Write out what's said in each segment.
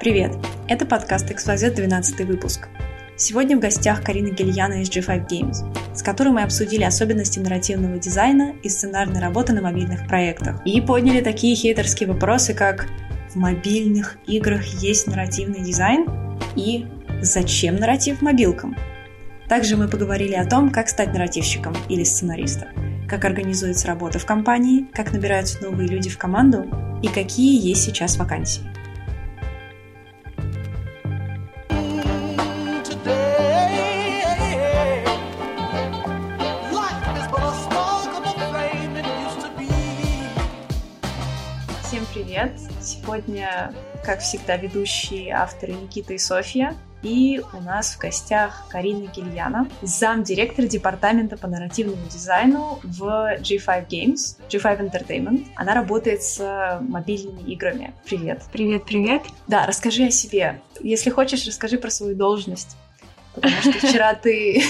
Привет! Это подкаст XYZ, 12 выпуск. Сегодня в гостях Карина Гильяна из G5 Games, с которой мы обсудили особенности нарративного дизайна и сценарной работы на мобильных проектах. И подняли такие хейтерские вопросы, как «В мобильных играх есть нарративный дизайн?» и «Зачем нарратив мобилкам?». Также мы поговорили о том, как стать нарративщиком или сценаристом, как организуется работа в компании, как набираются новые люди в команду и какие есть сейчас вакансии. Всем привет! Сегодня, как всегда, ведущие авторы Никита и Софья. И у нас в гостях Карина Гильяна, замдиректора департамента по нарративному дизайну в G5 Games, G5 Entertainment. Она работает с мобильными играми. Привет. Привет. Да, расскажи о себе. Если хочешь, расскажи про свою должность. Потому что вчера ты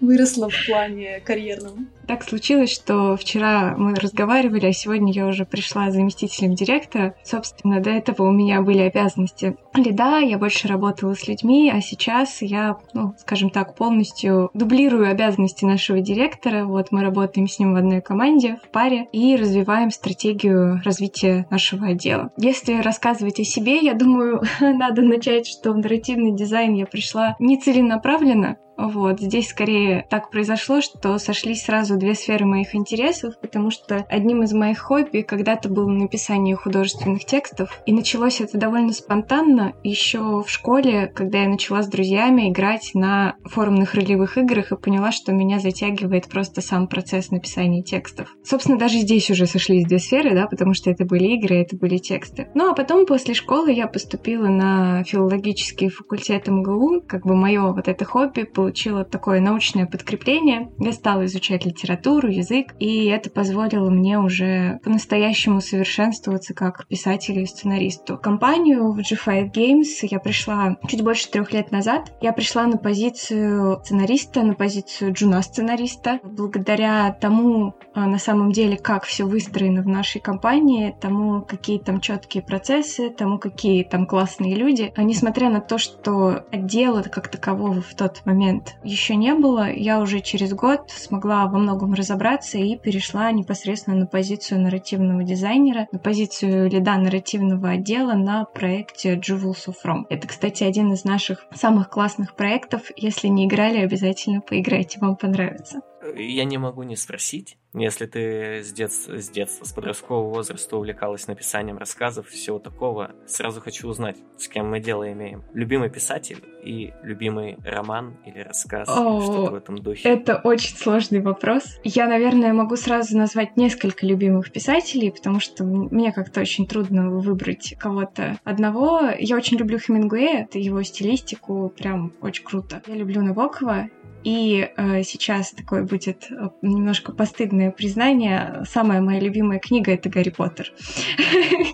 выросла в плане карьерном. Так случилось, что вчера мы разговаривали, а сегодня я уже пришла заместителем директора. Собственно, до этого у меня были обязанности лида, я больше работала с людьми, а сейчас я, скажем так, полностью дублирую обязанности нашего директора. Вот мы работаем с ним в одной команде, в паре, и развиваем стратегию развития нашего отдела. Если рассказывать о себе, я думаю, надо начать, что в нарративный дизайн я пришла не целенаправленно. Вот, здесь скорее так произошло, что сошлись сразу две сферы моих интересов, потому что одним из моих хобби когда-то было написание художественных текстов, и началось это довольно спонтанно, еще в школе, когда я начала с друзьями играть на форумных ролевых играх и поняла, что меня затягивает просто сам процесс написания текстов. Собственно, даже здесь уже сошлись две сферы, да, потому что это были игры, это были тексты. Ну, а потом после школы я поступила на филологический факультет МГУ, как бы мое вот это хобби было, получила такое научное подкрепление. Я стала изучать литературу, язык, и это позволило мне уже по-настоящему совершенствоваться как писателю и сценаристу. В компанию в G5 Games я пришла чуть больше 3 лет назад. Я пришла на позицию сценариста, на позицию джуна-сценариста. Благодаря тому, на самом деле, как все выстроено в нашей компании, тому, какие там четкие процессы, тому, какие там классные люди. Несмотря на то, что отдела как такового в тот момент еще не было, я уже через год смогла во многом разобраться и перешла непосредственно на позицию нарративного дизайнера, на позицию лида нарративного отдела на проекте Jewels of Rome. Это, кстати, один из наших самых классных проектов. Если не играли, обязательно поиграйте, вам понравится. Я не могу не спросить, если ты с детства, с подросткового возраста увлекалась написанием рассказов и всего такого, сразу хочу узнать, с кем мы дело имеем. Любимый писатель и любимый роман или рассказ, что-то в этом духе. Это очень сложный вопрос. Я, наверное, могу сразу назвать несколько любимых писателей, потому что мне как-то очень трудно выбрать кого-то одного. Я очень люблю Хемингуэя, его стилистику, прям очень круто. Я люблю Набокова. И сейчас такое будет немножко постыдное признание. Самая моя любимая книга — это «Гарри Поттер».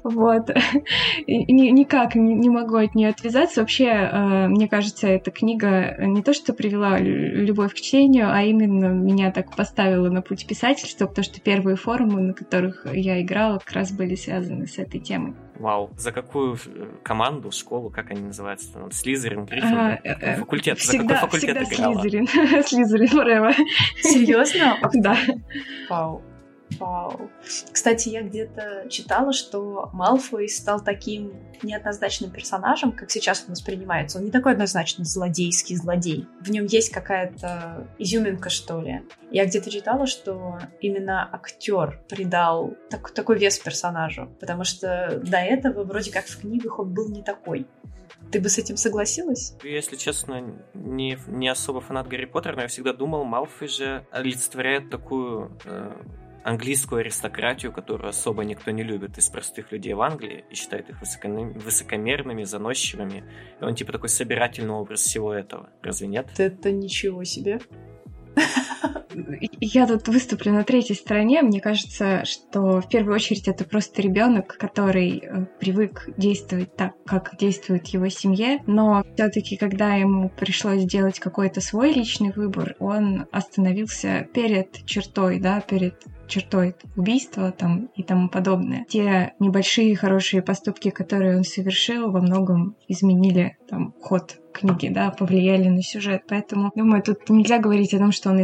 Вот. Никак не могу от нее отвязаться. Вообще, мне кажется, эта книга не то что привела любовь к чтению, а именно меня так поставила на путь писательства, потому что первые форумы, на которых я играла, как раз были связаны с этой темой. Вау. За какую команду, школу, как они называются? Слизерин, Гриффиндор? Факультет. Всегда, за какой факультет ты играла? Слизерин forever. Серьезно? Да. Вау. Кстати, я где-то читала, что Малфой стал таким неоднозначным персонажем, как сейчас он воспринимается. Он не такой однозначно злодейский злодей. В нем есть какая-то изюминка, что ли. Я где-то читала, что именно актер придал такой вес персонажу, потому что до этого вроде как в книгах он был не такой. Ты бы с этим согласилась? Если честно, не особо фанат Гарри Поттера, но я всегда думал, Малфой же олицетворяет такую... английскую аристократию, которую особо никто не любит из простых людей в Англии и считает их высокомерными, заносчивыми. И он типа такой собирательный образ всего этого. Разве нет? Это ничего себе. Я тут выступлю на третьей стороне. Мне кажется, что в первую очередь это просто ребенок, который привык действовать так, как действует его семья. Но все-таки, когда ему пришлось делать какой-то свой личный выбор, он остановился перед чертой, да, перед чертой убийства там, и тому подобное. Те небольшие хорошие поступки, которые он совершил, во многом изменили там, ход книги, да, повлияли на сюжет. Поэтому, думаю, тут нельзя говорить о том, что он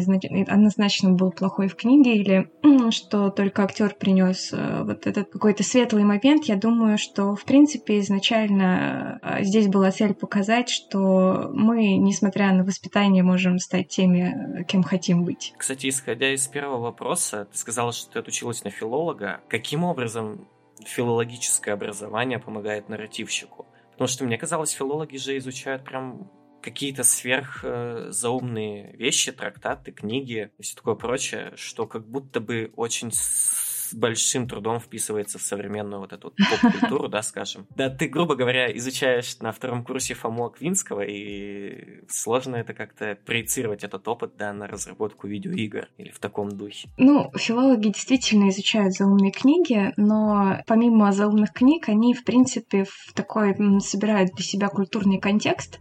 однозначно был плохой в книге или что только актер принес вот этот какой-то светлый момент. Я думаю, что, в принципе, изначально здесь была цель показать, что мы, несмотря на воспитание, можем стать теми, кем хотим быть. Кстати, исходя из первого вопроса, ты сказала, что ты отучилась на филолога. Каким образом филологическое образование помогает нарративщику? Потому что, мне казалось, филологи же изучают прям какие-то сверхзаумные вещи, трактаты, книги и все такое прочее, что как будто бы очень с большим трудом вписывается в современную вот эту поп-культуру, да, скажем. Да, ты, грубо говоря, изучаешь на втором курсе Фому Аквинского, и сложно это как-то проецировать этот опыт, да, на разработку видеоигр или в таком духе. Ну, филологи действительно изучают заумные книги, но помимо заумных книг, они, в принципе, в такой собирают для себя культурный контекст,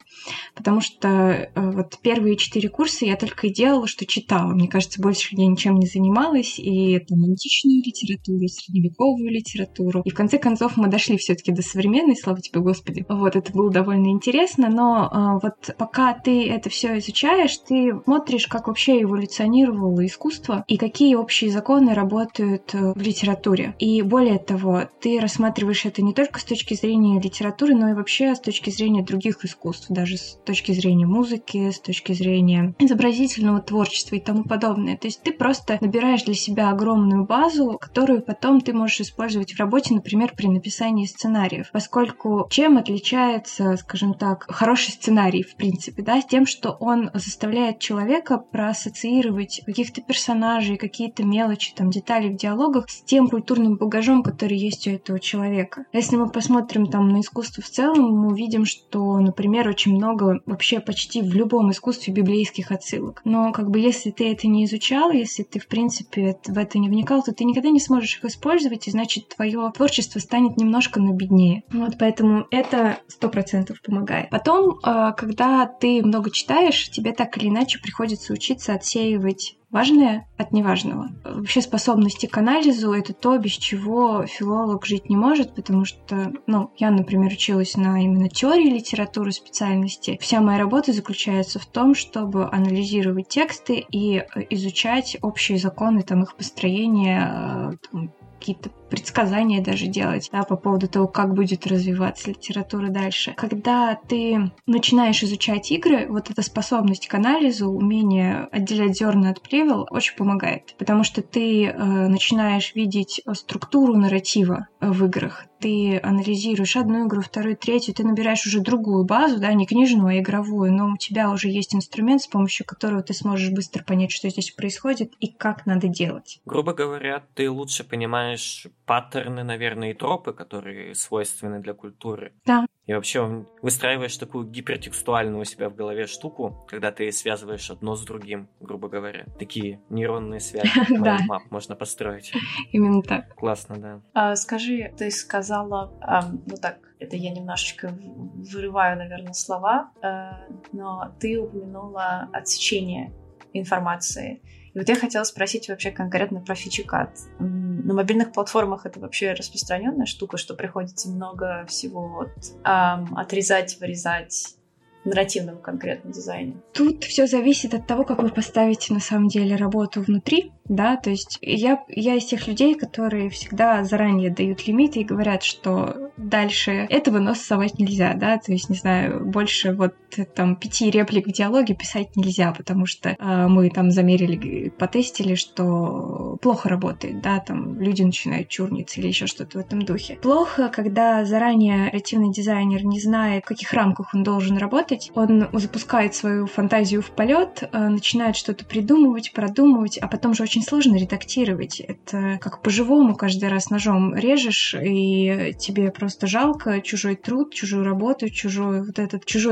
потому что вот первые 4 курса я только и делала, что читала. Мне кажется, больше я ничем не занималась, и там античную литературу, средневековую литературу. И в конце концов мы дошли все-таки до современной, слава тебе, Господи. Вот, это было довольно интересно, но вот пока ты это все изучаешь, ты смотришь, как вообще эволюционировало искусство и какие общие законы работают в литературе. И более того, ты рассматриваешь это не только с точки зрения литературы, но и вообще с точки зрения других искусств, даже с точки зрения музыки, с точки зрения изобразительного творчества и тому подобное. То есть ты просто набираешь для себя огромную базу, которую потом ты можешь использовать в работе, например, при написании сценариев. Поскольку чем отличается, скажем так, хороший сценарий, в принципе, да, тем, что он заставляет человека проассоциировать каких-то персонажей, какие-то мелочи, там, детали в диалогах с тем культурным багажом, который есть у этого человека. Если мы посмотрим там на искусство в целом, мы увидим, что, например, очень много вообще почти в любом искусстве библейских отсылок. Но как бы если ты это не изучал, если ты, в принципе, в это не вникал, то ты никогда не сможешь их использовать, и значит, твое творчество станет немножко, но беднее. Вот, поэтому это 100% помогает. Потом, когда ты много читаешь, тебе так или иначе приходится учиться отсеивать важное от неважного. Вообще способности к анализу — это то, без чего филолог жить не может, потому что, ну, я, например, училась на именно теории литературы специальности. Вся моя работа заключается в том, чтобы анализировать тексты и изучать общие законы, там, их построения, там, какие-то предсказания даже делать, да, по поводу того, как будет развиваться литература дальше. Когда ты начинаешь изучать игры, вот эта способность к анализу, умение отделять зерна от плевел очень помогает, потому что ты начинаешь видеть структуру нарратива в играх. Ты анализируешь одну игру, вторую, третью, ты набираешь уже другую базу, да, не книжную, а игровую, но у тебя уже есть инструмент, с помощью которого ты сможешь быстро понять, что здесь происходит и как надо делать. Грубо говоря, ты лучше понимаешь паттерны, наверное, и тропы, которые свойственны для культуры. Да. И вообще выстраиваешь такую гипертекстуальную у себя в голове штуку, когда ты связываешь одно с другим, грубо говоря. Такие нейронные связи, майндмап можно построить. Именно так. Классно, да. Скажи, ты сказала, ну так, это я немножечко вырываю, наверное, слова, но ты упомянула отсечение информации. И вот я хотела спросить вообще конкретно про фичикат. На мобильных платформах это вообще распространенная штука, что приходится много всего вот, отрезать, вырезать в нарративном конкретном дизайне. Тут все зависит от того, как вы поставите на самом деле работу внутри. Да, то есть я из тех людей, которые всегда заранее дают лимиты и говорят, что дальше этого нос совать нельзя, да, то есть, не знаю, больше вот там 5 реплик в диалоге писать нельзя, потому что мы там замерили, потестили, что плохо работает, да, там люди начинают чурниться или еще что-то в этом духе. Плохо, когда заранее нарративный дизайнер не знает, в каких рамках он должен работать, он запускает свою фантазию в полет, начинает что-то придумывать, продумывать, а потом же очень сложно редактировать. Это как по-живому каждый раз ножом режешь, и тебе просто жалко чужой труд, чужую работу, чужое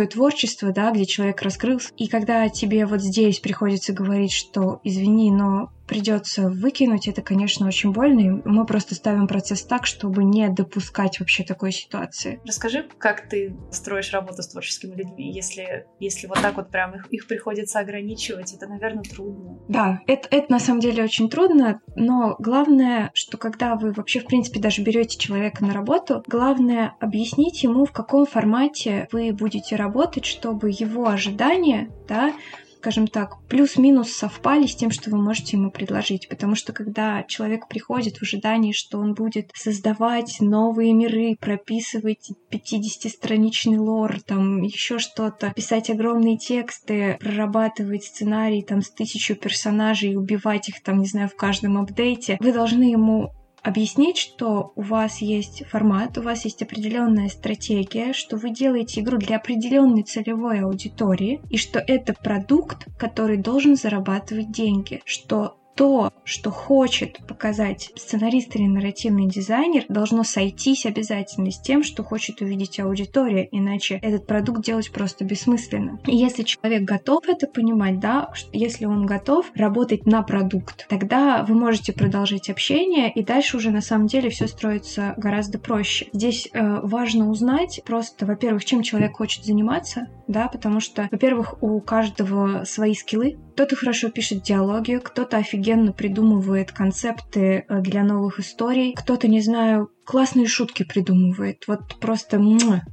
творчество, да, где человек раскрылся. И когда тебе вот здесь приходится говорить, что извини, но придется выкинуть, это, конечно, очень больно, и мы просто ставим процесс так, чтобы не допускать вообще такой ситуации. Расскажи, как ты строишь работу с творческими людьми, если вот так вот прям их приходится ограничивать, это, наверное, трудно. Да, это на самом деле очень трудно, но главное, что когда вы вообще, в принципе, даже берете человека на работу, главное объяснить ему, в каком формате вы будете работать, чтобы его ожидания, да, скажем так, плюс-минус совпали с тем, что вы можете ему предложить. Потому что когда человек приходит в ожидании, что он будет создавать новые миры, прописывать 50-страничный лор, там еще что-то, писать огромные тексты, прорабатывать сценарий там с 1000 персонажей, убивать их там, не знаю, в каждом апдейте, вы должны ему объяснить, что у вас есть формат, у вас есть определенная стратегия, что вы делаете игру для определенной целевой аудитории, и что это продукт, который должен зарабатывать деньги, что то, что хочет показать сценарист или нарративный дизайнер, должно сойтись обязательно с тем, что хочет увидеть аудитория, иначе этот продукт делать просто бессмысленно. И если человек готов это понимать, да, если он готов работать на продукт, тогда вы можете продолжить общение, и дальше уже на самом деле все строится гораздо проще. Здесь важно узнать просто, во-первых, чем человек хочет заниматься, да, потому что, во-первых, у каждого свои скиллы. Кто-то хорошо пишет диалоги, кто-то офигенно придумывает концепты для новых историй, кто-то, не знаю, классные шутки придумывает. Вот просто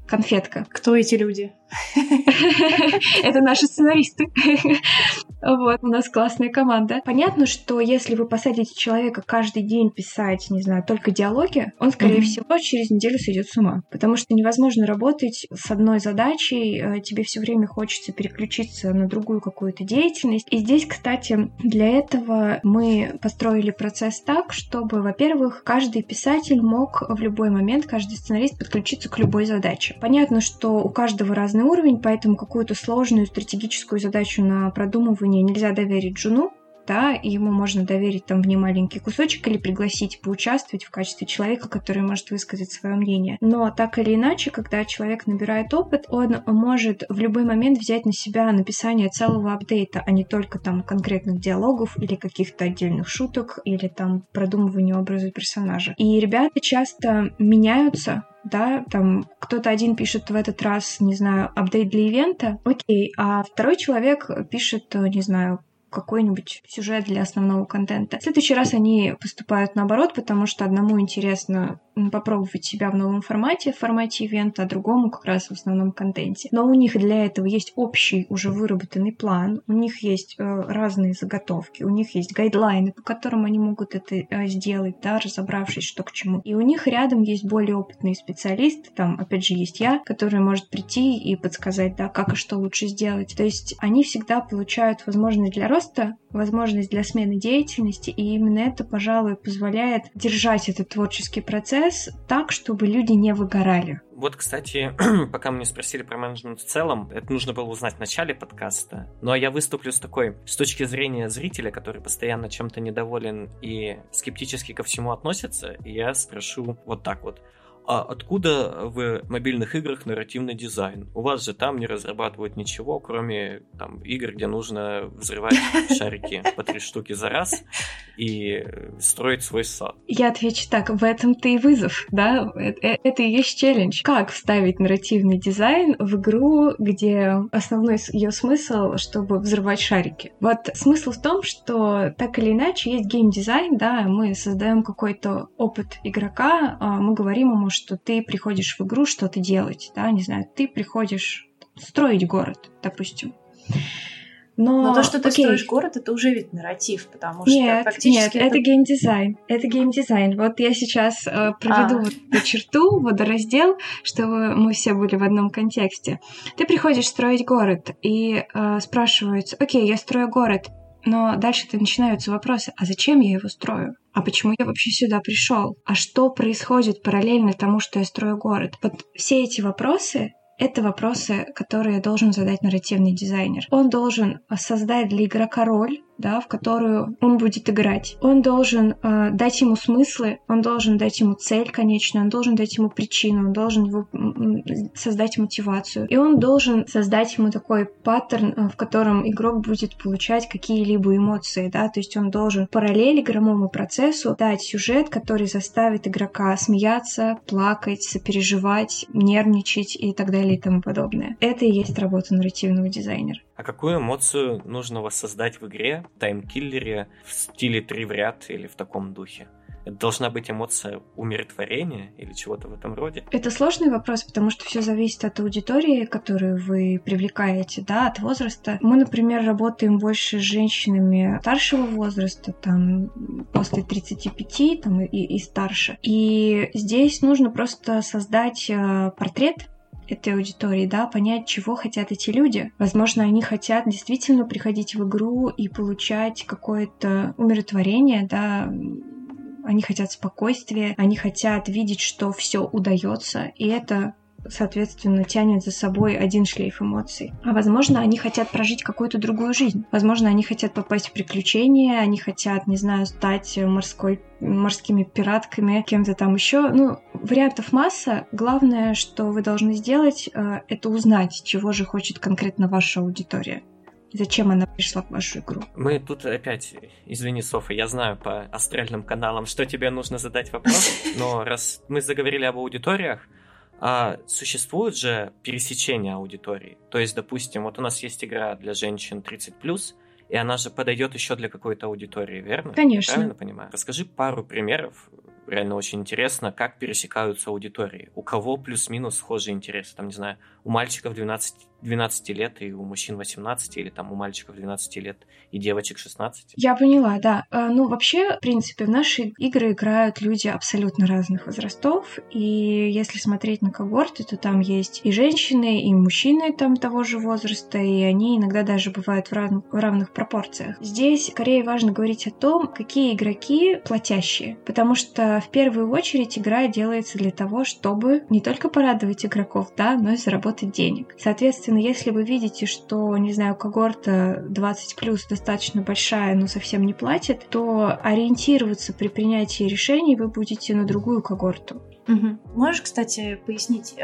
конфетка. Кто эти люди? Это наши сценаристы. Вот, у нас классная команда. Понятно, что если вы посадите человека каждый день писать, не знаю, только диалоги, он, скорее всего, через неделю сойдет с ума. Потому что невозможно работать с одной задачей, тебе все время хочется переключиться на другую какую-то деятельность. И здесь, кстати, для этого мы построили процесс так, чтобы, во-первых, каждый писатель мог в любой момент, каждый сценарист подключиться к любой задаче. Понятно, что у каждого разный уровень, поэтому какую-то сложную стратегическую задачу на продумывание нельзя доверить джуну, да, и ему можно доверить там маленький кусочек или пригласить поучаствовать в качестве человека, который может высказать свое мнение. Но так или иначе, когда человек набирает опыт, он может в любой момент взять на себя написание целого апдейта, а не только там конкретных диалогов или каких-то отдельных шуток или там продумывание образа персонажа. И ребята часто меняются. Да, там кто-то один пишет в этот раз, не знаю, апдейт для ивента, окей, а второй человек пишет, не знаю, какой-нибудь сюжет для основного контента. В следующий раз они поступают наоборот, потому что одному интересно попробовать себя в новом формате, в формате ивента, а другому как раз в основном контенте. Но у них для этого есть общий уже выработанный план, у них есть разные заготовки, у них есть гайдлайны, по которым они могут это сделать, да, разобравшись, что к чему. И у них рядом есть более опытные специалисты, там, опять же, есть я, который может прийти и подсказать, да, как и что лучше сделать. То есть они всегда получают возможность для роста, возможность для смены деятельности, и именно это, пожалуй, позволяет держать этот творческий процесс так, чтобы люди не выгорали. Вот, кстати, пока меня спросили про менеджмент в целом, это нужно было узнать в начале подкаста, но я выступлю с такой, с точки зрения зрителя, который постоянно чем-то недоволен и скептически ко всему относится, я спрошу вот так вот. А откуда в мобильных играх нарративный дизайн? У вас же там не разрабатывают ничего, кроме там игр, где нужно взрывать шарики по 3 штуки за раз и строить свой сад. Я отвечу так, в этом-то и вызов, да? Это и есть челлендж. Как вставить нарративный дизайн в игру, где основной ее смысл, чтобы взрывать шарики? Вот смысл в том, что так или иначе есть геймдизайн, да, мы создаем какой-то опыт игрока, мы говорим ему, что ты приходишь в игру что-то делать, да, не знаю, ты приходишь строить город, допустим. Но то, что ты строишь город, это уже ведь нарратив, потому что фактически... Нет, это геймдизайн. Это геймдизайн. Вот я сейчас проведу вот эту черту, водораздел, чтобы мы все были в одном контексте. Ты приходишь строить город, и спрашивается, окей, я строю город, но дальше-то начинаются вопросы, а зачем я его строю? А почему я вообще сюда пришел? А что происходит параллельно тому, что я строю город? Вот все эти вопросы — это вопросы, которые должен задать нарративный дизайнер. Он должен создать для игрока роль, да, в которую он будет играть. Он должен дать ему смыслы, он должен дать ему цель конечную, он должен дать ему причину, он должен создать мотивацию. И он должен создать ему такой паттерн, в котором игрок будет получать какие-либо эмоции, да, то есть он должен параллель игровому процессу дать сюжет, который заставит игрока смеяться, плакать, сопереживать, нервничать и так далее и тому подобное. Это и есть работа нарративного дизайнера. А какую эмоцию нужно воссоздать в игре, в таймкиллере, в стиле 3 в ряд или в таком духе? Это должна быть эмоция умиротворения или чего-то в этом роде? Это сложный вопрос, потому что все зависит от аудитории, которую вы привлекаете, да, от возраста. Мы, например, работаем больше с женщинами старшего возраста, там, после 35, там, и старше. И здесь нужно просто создать портрет этой аудитории, да, понять, чего хотят эти люди. Возможно, они хотят действительно приходить в игру и получать какое-то умиротворение, да, они хотят спокойствия, они хотят видеть, что все удается, и это, соответственно, тянет за собой один шлейф эмоций. А возможно, они хотят прожить какую-то другую жизнь. Возможно, они хотят попасть в приключения, они хотят, не знаю, стать морскими пиратками, кем-то там еще. Ну, вариантов масса. Главное, что вы должны сделать, это узнать, чего же хочет конкретно ваша аудитория. Зачем она пришла в вашу игру? Мы тут опять... Извини, Софа, я знаю по астральным каналам, что тебе нужно задать вопрос, но раз мы заговорили об аудиториях, существует же пересечение аудиторий. То есть, допустим, вот у нас есть игра для женщин 30+, и она же подойдет еще для какой-то аудитории, верно? Конечно. Правильно понимаю? Расскажи пару примеров. Реально очень интересно, как пересекаются аудитории. У кого плюс-минус схожие интересы? Там, не знаю, у мальчиков 12 лет и у мужчин 18, или там у мальчиков 12 лет и девочек 16? Я поняла, да. Ну, вообще, в принципе, в наши игры играют люди абсолютно разных возрастов, и если смотреть на когорты, то там есть и женщины, и мужчины там того же возраста, и они иногда даже бывают в равных пропорциях. Здесь скорее важно говорить о том, какие игроки платящие, потому что в первую очередь игра делается для того, чтобы не только порадовать игроков, да, но и заработать денег. Соответственно, если вы видите, что, не знаю, когорта 20+ достаточно большая, но совсем не платит, то ориентироваться при принятии решений вы будете на другую когорту. Угу. Можешь, кстати, пояснить,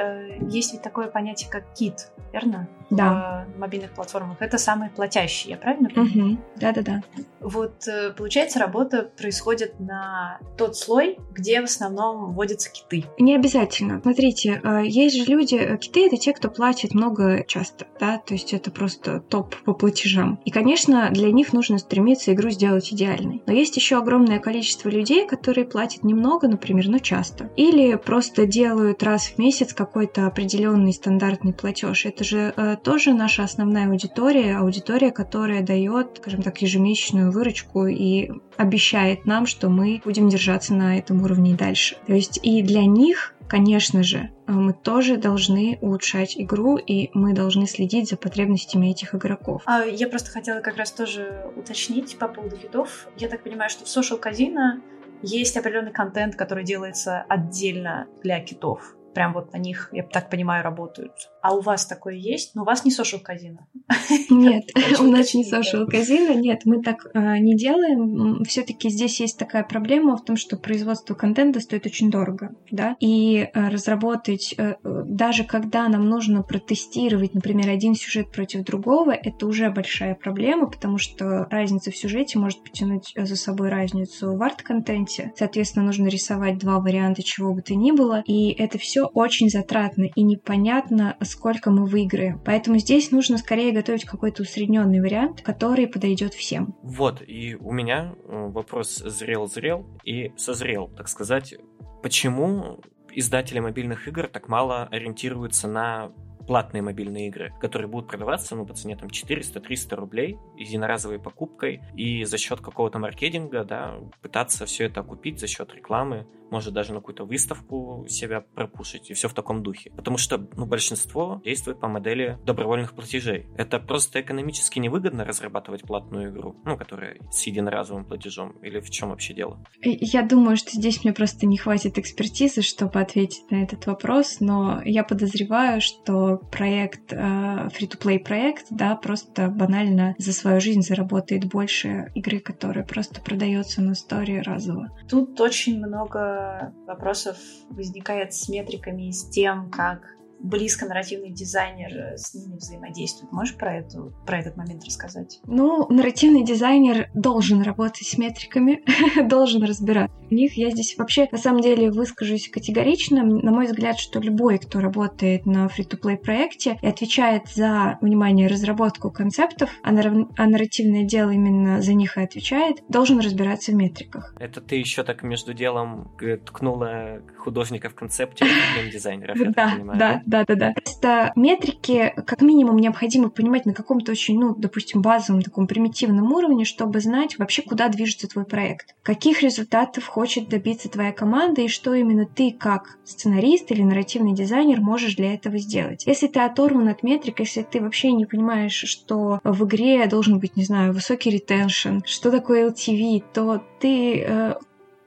есть ведь такое понятие, как кит, верно? Да. В мобильных платформах. Это самые платящие, я правильно понимаю? Угу. Да-да-да. Вот, получается, работа происходит на тот слой, где в основном вводятся киты. Не обязательно. Смотрите, есть же люди... Киты — это те, кто платит много часто, да? То есть это просто топ по платежам. И, конечно, для них нужно стремиться игру сделать идеальной. Но есть еще огромное количество людей, которые платят немного, например, но часто. Или просто делают раз в месяц какой-то определенный стандартный платеж. Это же тоже наша основная аудитория, которая дает, скажем так, ежемесячную выручку и обещает нам, что мы будем держаться на этом уровне и дальше. То есть и для них, конечно же, мы тоже должны улучшать игру, и мы должны следить за потребностями этих игроков. Я просто хотела как раз тоже уточнить по поводу китов. Я так понимаю, что в Social Casino есть определенный контент, который делается отдельно для китов. Прям вот на них, я так понимаю, работают. А у вас такое есть? Но у вас не Social Casino. Нет, у нас не Social Casino. Нет, мы так не делаем. Все-таки здесь есть такая проблема в том, что производство контента стоит очень дорого, да. И разработать, даже когда нам нужно протестировать, например, один сюжет против другого, это уже большая проблема, потому что разница в сюжете может потянуть за собой разницу в арт-контенте. Соответственно, нужно рисовать два варианта чего бы то ни было. И это все очень затратно и непонятно, сколько мы выиграем. Поэтому здесь нужно скорее готовить какой-то усредненный вариант, который подойдет всем. Вот, и у меня вопрос зрел и созрел, так сказать. Почему издатели мобильных игр так мало ориентируются на платные мобильные игры, которые будут продаваться, ну, по цене там 400-300 рублей единоразовой покупкой, и за счет какого-то маркетинга, да, пытаться все это окупить за счет рекламы, может даже на какую-то выставку себя пропушить, и все в таком духе. Потому что большинство действует по модели добровольных платежей. Это просто экономически невыгодно разрабатывать платную игру, которая с единоразовым платежом, или в чем вообще дело? Я думаю, что здесь мне просто не хватит экспертизы, чтобы ответить на этот вопрос, но я подозреваю, что проект, free-to-play проект, просто банально за свою жизнь заработает больше игры, которая просто продается на сторе разово. Тут очень много вопросов возникает с метриками и с тем, как близко нарративный дизайнер с ними взаимодействует. Можешь про этот момент рассказать? Нарративный дизайнер должен работать с метриками, должен разбираться в них. Я здесь вообще, на самом деле, выскажусь категорично. На мой взгляд, что любой, кто работает на free-to-play проекте и отвечает за, внимание, разработку концептов, а нарративное дело именно за них и отвечает, должен разбираться в метриках. Это ты еще так между делом ткнула художника в концепте и дизайнеров, я так понимаю. Да. Просто метрики, как минимум, необходимо понимать на каком-то очень, допустим, базовом, таком примитивном уровне, чтобы знать вообще, куда движется твой проект, каких результатов хочет добиться твоя команда и что именно ты, как сценарист или нарративный дизайнер, можешь для этого сделать. Если ты оторван от метрик, если ты вообще не понимаешь, что в игре должен быть, высокий ретеншн, что такое LTV, то ты...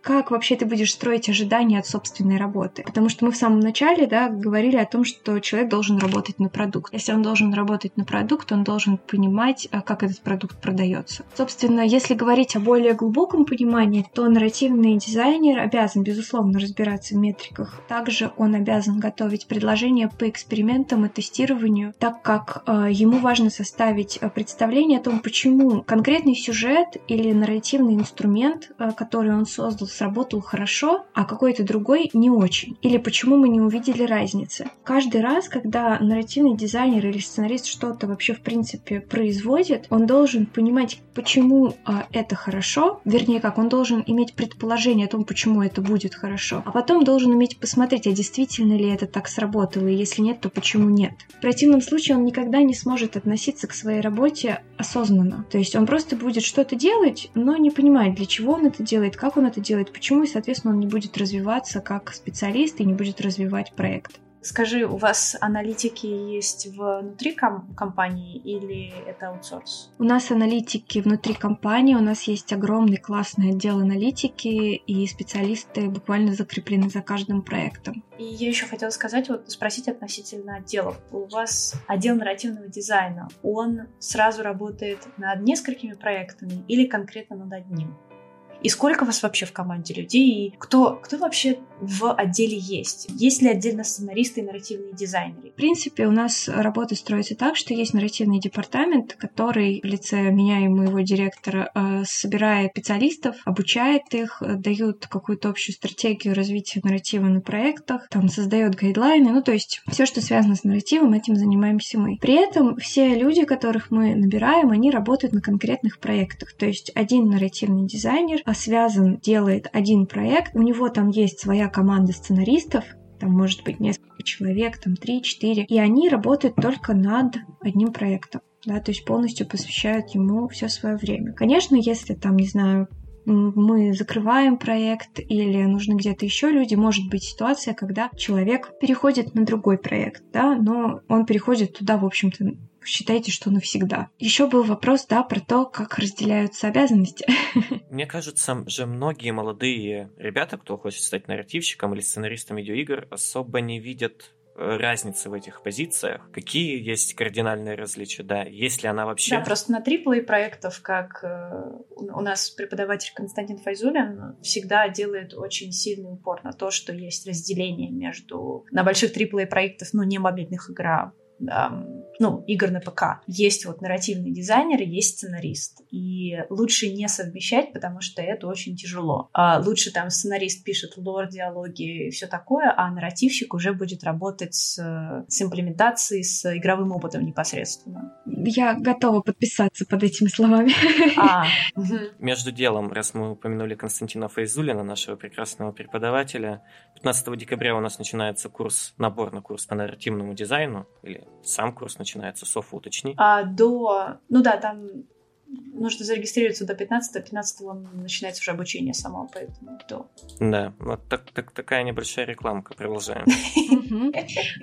Как вообще ты будешь строить ожидания от собственной работы? Потому что мы в самом начале, говорили о том, что человек должен работать на продукт. Если он должен работать на продукт, он должен понимать, как этот продукт продается. Собственно, если говорить о более глубоком понимании, то нарративный дизайнер обязан, безусловно, разбираться в метриках. Также он обязан готовить предложения по экспериментам и тестированию, так как ему важно составить представление о том, почему конкретный сюжет или нарративный инструмент, который он создал, сработал хорошо, а какой-то другой не очень. Или почему мы не увидели разницы. Каждый раз, когда нарративный дизайнер или сценарист что-то вообще в принципе производит, он должен понимать, почему это хорошо. Вернее, как он должен иметь предположение о том, почему это будет хорошо. А потом должен уметь посмотреть, а действительно ли это так сработало, и если нет, то почему нет. В противном случае он никогда не сможет относиться к своей работе осознанно. То есть он просто будет что-то делать, но не понимает, для чего он это делает, как он это делает, почему, и, соответственно, он не будет развиваться как специалист и не будет развивать проект. Скажи, у вас аналитики есть внутри компании или это аутсорс? У нас аналитики внутри компании, у нас есть огромный классный отдел аналитики, и специалисты буквально закреплены за каждым проектом. И я еще хотела сказать, спросить относительно отделов. У вас отдел нарративного дизайна, он сразу работает над несколькими проектами или конкретно над одним? И сколько у вас вообще в команде людей? И кто вообще в отделе есть? Есть ли отдельно сценаристы и нарративные дизайнеры? В принципе, у нас работа строится так, что есть нарративный департамент, который в лице меня и моего директора собирает специалистов, обучает их, дают какую-то общую стратегию развития нарратива на проектах, создает гайдлайны, то есть все, что связано с нарративом, этим занимаемся мы. При этом все люди, которых мы набираем, они работают на конкретных проектах. То есть один нарративный дизайнер связан, делает один проект, у него там есть своя команда сценаристов, может быть несколько человек, 3-4, и они работают только над одним проектом, то есть полностью посвящают ему все свое время. Конечно, если мы закрываем проект или нужны где-то еще люди, может быть ситуация, когда человек переходит на другой проект, но он переходит туда, в общем-то, считайте, что навсегда. Еще был вопрос, про то, как разделяются обязанности. Мне кажется, же многие молодые ребята, кто хочет стать нарративщиком или сценаристом видеоигр, особо не видят разницы в этих позициях. Какие есть кардинальные различия, есть ли она вообще? Просто на AAA проектов, как у нас преподаватель Константин Файзулин всегда делает очень сильный упор на то, что есть разделение между... На больших AAA проектов, не мобильных игр, игр на ПК. Есть нарративный дизайнер, есть сценарист. И лучше не совмещать, потому что это очень тяжело. Лучше сценарист пишет лор, диалоги и все такое, а нарративщик уже будет работать с имплементацией, с игровым опытом непосредственно. Я готова подписаться под этими словами. Между делом, раз мы упомянули Константина Файзулина, нашего прекрасного преподавателя, 15 декабря у нас начинается набор на курс по нарративному дизайну, или сам курс начинается, Софа, уточни. Там нужно зарегистрироваться до 15-го, 15-го начинается уже обучение само, поэтому до. Да, вот такая небольшая рекламка, продолжаем.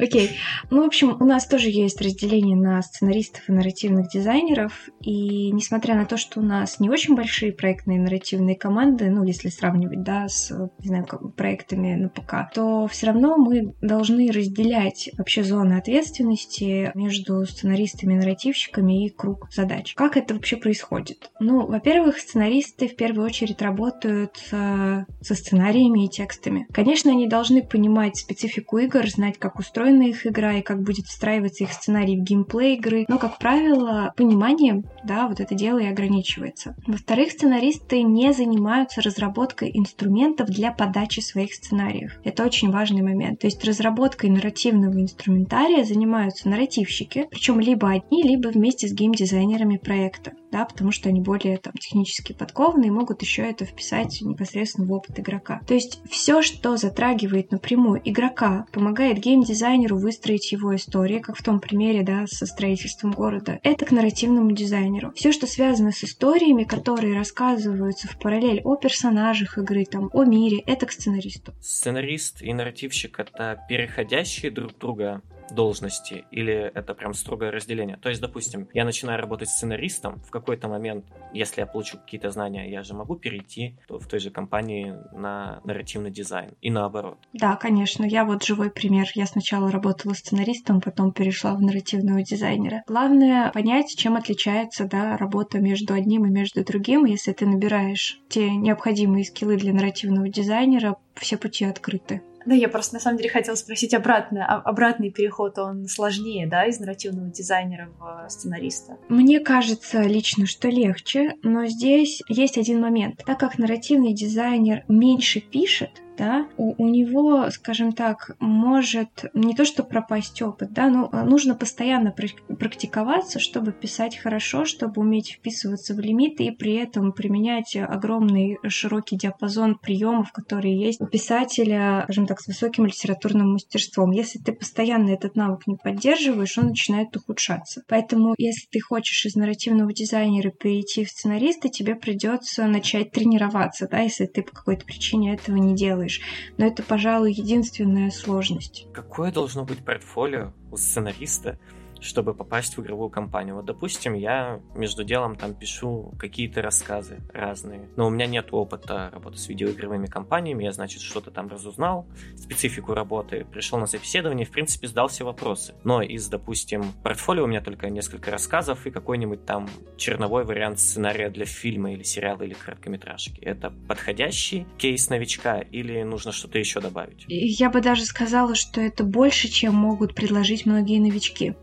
Окей. Ну, в общем, у нас тоже есть разделение на сценаристов и нарративных дизайнеров, и несмотря на то, что у нас не очень большие проектные нарративные команды, ну, если сравнивать, да, с, не знаю, проектами на ПК, то все равно мы должны разделять вообще зоны ответственности между сценаристами и нарративщиками и круг задач. Как это вообще происходит? Ну, во-первых, сценаристы в первую очередь работают со сценариями и текстами. Конечно, они должны понимать специфику игр, знать, как устроена их игра и как будет встраиваться их сценарий в геймплей игры, но, как правило, пониманием, да, вот это дело и ограничивается. Во-вторых, сценаристы не занимаются разработкой инструментов для подачи своих сценариев. Это очень важный момент. То есть разработкой нарративного инструментария занимаются нарративщики, причем либо одни, либо вместе с геймдизайнерами проекта, да, потому что они более там технически подкованы и могут еще это вписать непосредственно в опыт игрока. То есть все, что затрагивает напрямую игрока, помогает геймдизайнеру выстроить его историю, как в том примере, да, со строительством города, это к нарративному дизайнеру. Все, что связано с историями, которые рассказываются в параллель о персонажах игры, там, о мире, это к сценаристу. Сценарист и нарративщик — это переходящие друг друга должности, или это прям строгое разделение? То есть, допустим, я начинаю работать сценаристом, в какой-то момент, если я получу какие-то знания, я же могу перейти в той же компании на нарративный дизайн, и наоборот. Да, конечно, я вот живой пример. Я сначала работала сценаристом, потом перешла в нарративного дизайнера. Главное понять, чем отличается, да, работа между одним и между другим. Если ты набираешь те необходимые скиллы для нарративного дизайнера, все пути открыты. Да, я просто на самом деле хотела спросить обратно. Обратный переход, он сложнее, да, из нарративного дизайнера в сценариста? Мне кажется лично, что легче, но здесь есть один момент. Так как нарративный дизайнер меньше пишет, да, у него, скажем так, может не то что пропасть опыт, да, но нужно постоянно практиковаться, чтобы писать хорошо, чтобы уметь вписываться в лимиты и при этом применять огромный широкий диапазон приемов, которые есть у писателя, скажем так, с высоким литературным мастерством. Если ты постоянно этот навык не поддерживаешь, он начинает ухудшаться. Поэтому, если ты хочешь из нарративного дизайнера перейти в сценариста, тебе придется начать тренироваться, да, если ты по какой-то причине этого не делаешь. Но это, пожалуй, единственная сложность. Какое должно быть портфолио у сценариста, чтобы попасть в игровую компанию? Вот, допустим, я между делом там пишу какие-то рассказы разные, но у меня нет опыта работы с видеоигровыми компаниями, я, значит, что-то там разузнал, специфику работы, пришел на собеседование, в принципе, сдал все вопросы. Но из, допустим, портфолио у меня только несколько рассказов и какой-нибудь там черновой вариант сценария для фильма или сериала или короткометражки. Это подходящий кейс новичка или нужно что-то еще добавить? Я бы даже сказала, что это больше, чем могут предложить многие новички.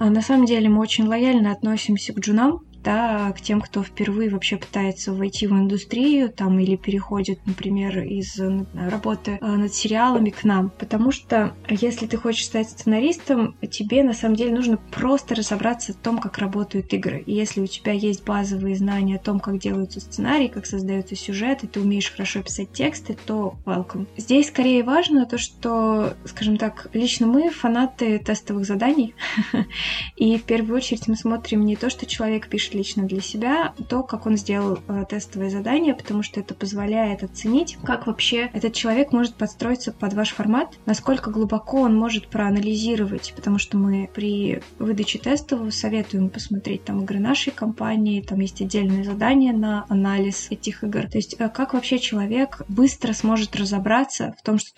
На самом деле мы очень лояльно относимся к джунам, да, к тем, кто впервые вообще пытается войти в индустрию там, или переходит, например, из работы над сериалами к нам. Потому что если ты хочешь стать сценаристом, тебе на самом деле нужно просто разобраться в том, как работают игры. И если у тебя есть базовые знания о том, как делаются сценарии, как создаются сюжеты, ты умеешь хорошо писать тексты, то welcome. Здесь скорее важно то, что, скажем так, лично мы фанаты тестовых заданий, и в первую очередь мы смотрим не то, что человек пишет лично для себя, то, как он сделал тестовое задание, потому что это позволяет оценить, как вообще этот человек может подстроиться под ваш формат, насколько глубоко он может проанализировать, потому что мы при выдаче тестового советуем посмотреть там игры нашей компании, там есть отдельные задания на анализ этих игр. То есть как вообще человек быстро сможет разобраться в том, что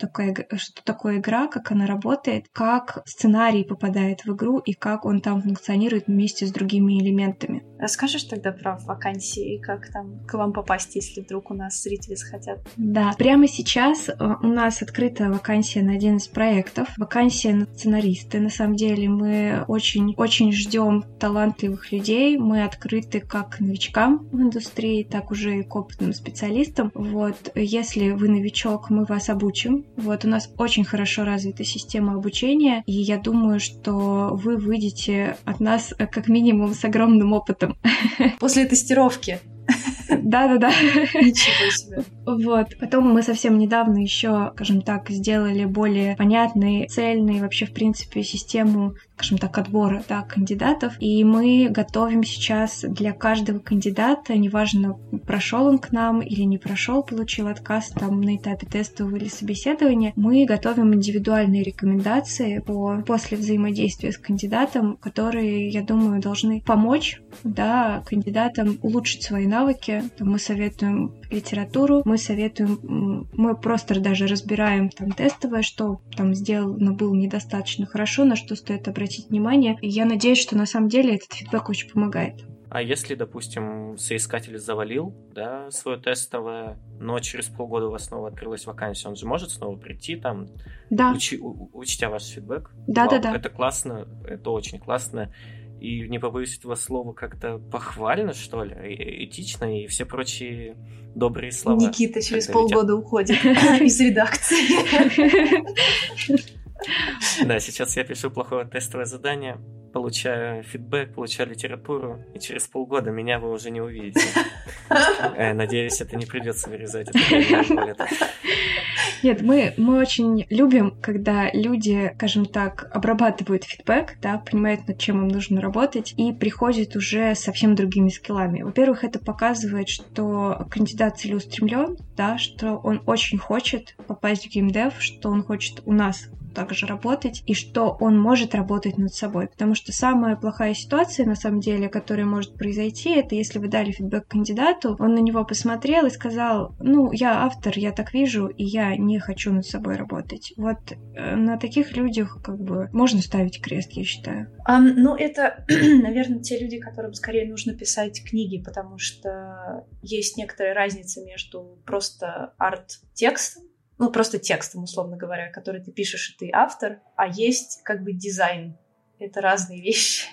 такое игра, как она работает, как сценарий попадает в игру и как он там функционирует вместе с другими элементами. Расскажешь тогда про вакансии и как там к вам попасть, если вдруг у нас зрители захотят? Да, прямо сейчас у нас открыта вакансия на один из проектов, вакансия на сценариста. На самом деле мы очень-очень ждем талантливых людей, мы открыты как новичкам в индустрии, так уже и к опытным специалистам. Вот, если вы новичок, мы вас обучим. Вот, у нас очень хорошо развита система обучения, и я думаю, что вы выйдете от нас как минимум с огромным опытом. После тестировки. Да-да-да. Ничего себе. Вот. Потом мы совсем недавно еще, скажем так, сделали более понятной, цельной вообще, в принципе, систему, скажем так, отбора, да, кандидатов. И мы готовим сейчас для каждого кандидата, неважно, прошел он к нам или не прошел, получил отказ там на этапе тестового или собеседования, мы готовим индивидуальные рекомендации после взаимодействия с кандидатом, которые, я думаю, должны помочь, да, кандидатам улучшить свои навыки. Мы советуем литературу, мы просто даже разбираем там тестовое, что там сделано было недостаточно хорошо, на что стоит обратить внимание. И я надеюсь, что на самом деле этот фидбэк очень помогает. А если, допустим, соискатель завалил, да, свое тестовое, но через полгода у вас снова открылась вакансия, он же может снова прийти там, да, учтя ваш фидбэк? Да. Это классно, это очень классно. И, не побоюсь этого слова, как-то похвально, что ли, этично, и все прочие добрые слова. Никита через полгода уходит из редакции. Да, сейчас я пишу плохое тестовое задание, получаю фидбэк, получаю литературу, и через полгода меня вы уже не увидите. Надеюсь, это не придется вырезать. Нет, мы очень любим, когда люди, скажем так, обрабатывают фидбэк, да, понимают, над чем им нужно работать, и приходят уже совсем другими скиллами. Во-первых, это показывает, что кандидат целеустремлен, да, что он очень хочет попасть в геймдев, что он хочет у нас также работать, и что он может работать над собой. Потому что самая плохая ситуация, на самом деле, которая может произойти, это если вы дали фидбэк кандидату, он на него посмотрел и сказал: ну, я автор, я так вижу, и я не хочу над собой работать. Вот на таких людях как бы можно ставить крест, я считаю. Это, наверное, те люди, которым скорее нужно писать книги, потому что есть некоторая разница между просто арт-текстом, просто текстом, условно говоря, который ты пишешь, и ты автор, а есть как бы дизайн. Это разные вещи.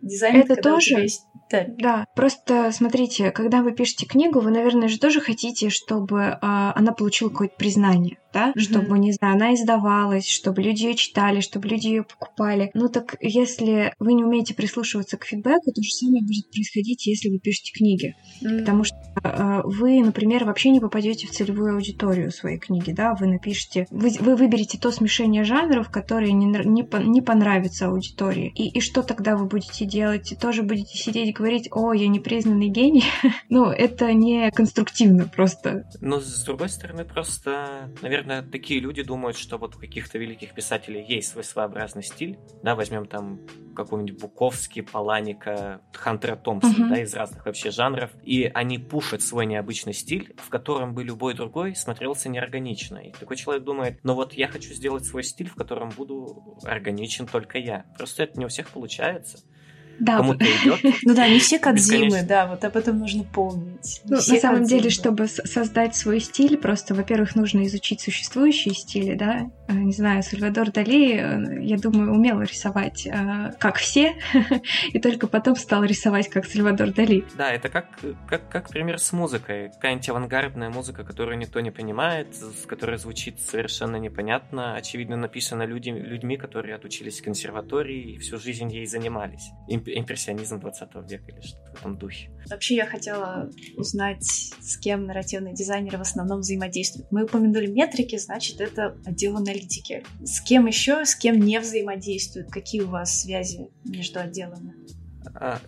Дизайн — это тоже есть. Да. Просто смотрите, когда вы пишете книгу, вы, наверное, же тоже хотите, чтобы она получила какое-то признание. Да? Mm-hmm. Чтобы, не знаю, она издавалась, чтобы люди ее читали, чтобы люди ее покупали. Так если вы не умеете прислушиваться к фидбэку, то же самое будет происходить, если вы пишете книги. Mm-hmm. Потому что вы, например, вообще не попадете в целевую аудиторию своей книги, да? Вы напишете, вы выберете то смешение жанров, которые не понравится аудитории. И что тогда вы будете делать? Тоже будете сидеть и говорить: о, я непризнанный гений. Это не конструктивно просто. Но, с другой стороны, просто, наверное, такие люди думают, что вот у каких-то великих писателей есть свой своеобразный стиль. Да, возьмем там какой-нибудь Буковский, Паланика, Хантера Томпсона, да, из разных вообще жанров. И они пушат свой необычный стиль, в котором бы любой другой смотрелся неорганично. И такой человек думает: ну вот я хочу сделать свой стиль, в котором буду органичен только я. Просто это не у всех получается. Да. Кому-то идет. Не все Кодзимы, да, вот об этом нужно помнить. На самом деле, чтобы создать свой стиль, просто, во-первых, нужно изучить существующие стили, да. Не знаю, Сальвадор Дали, я думаю, умел рисовать как все, и только потом стал рисовать как Сальвадор Дали. Да, это как пример с музыкой. Какая-нибудь авангардная музыка, которую никто не понимает, которая звучит совершенно непонятно, очевидно, написана людьми, которые отучились в консерватории и всю жизнь ей занимались. Импрессионизм 20 века или что-то в этом духе. Вообще я хотела узнать, с кем нарративные дизайнеры в основном взаимодействуют. Мы упомянули метрики, значит, это отдел аналитики. С кем еще, с кем не взаимодействуют? Какие у вас связи между отделами?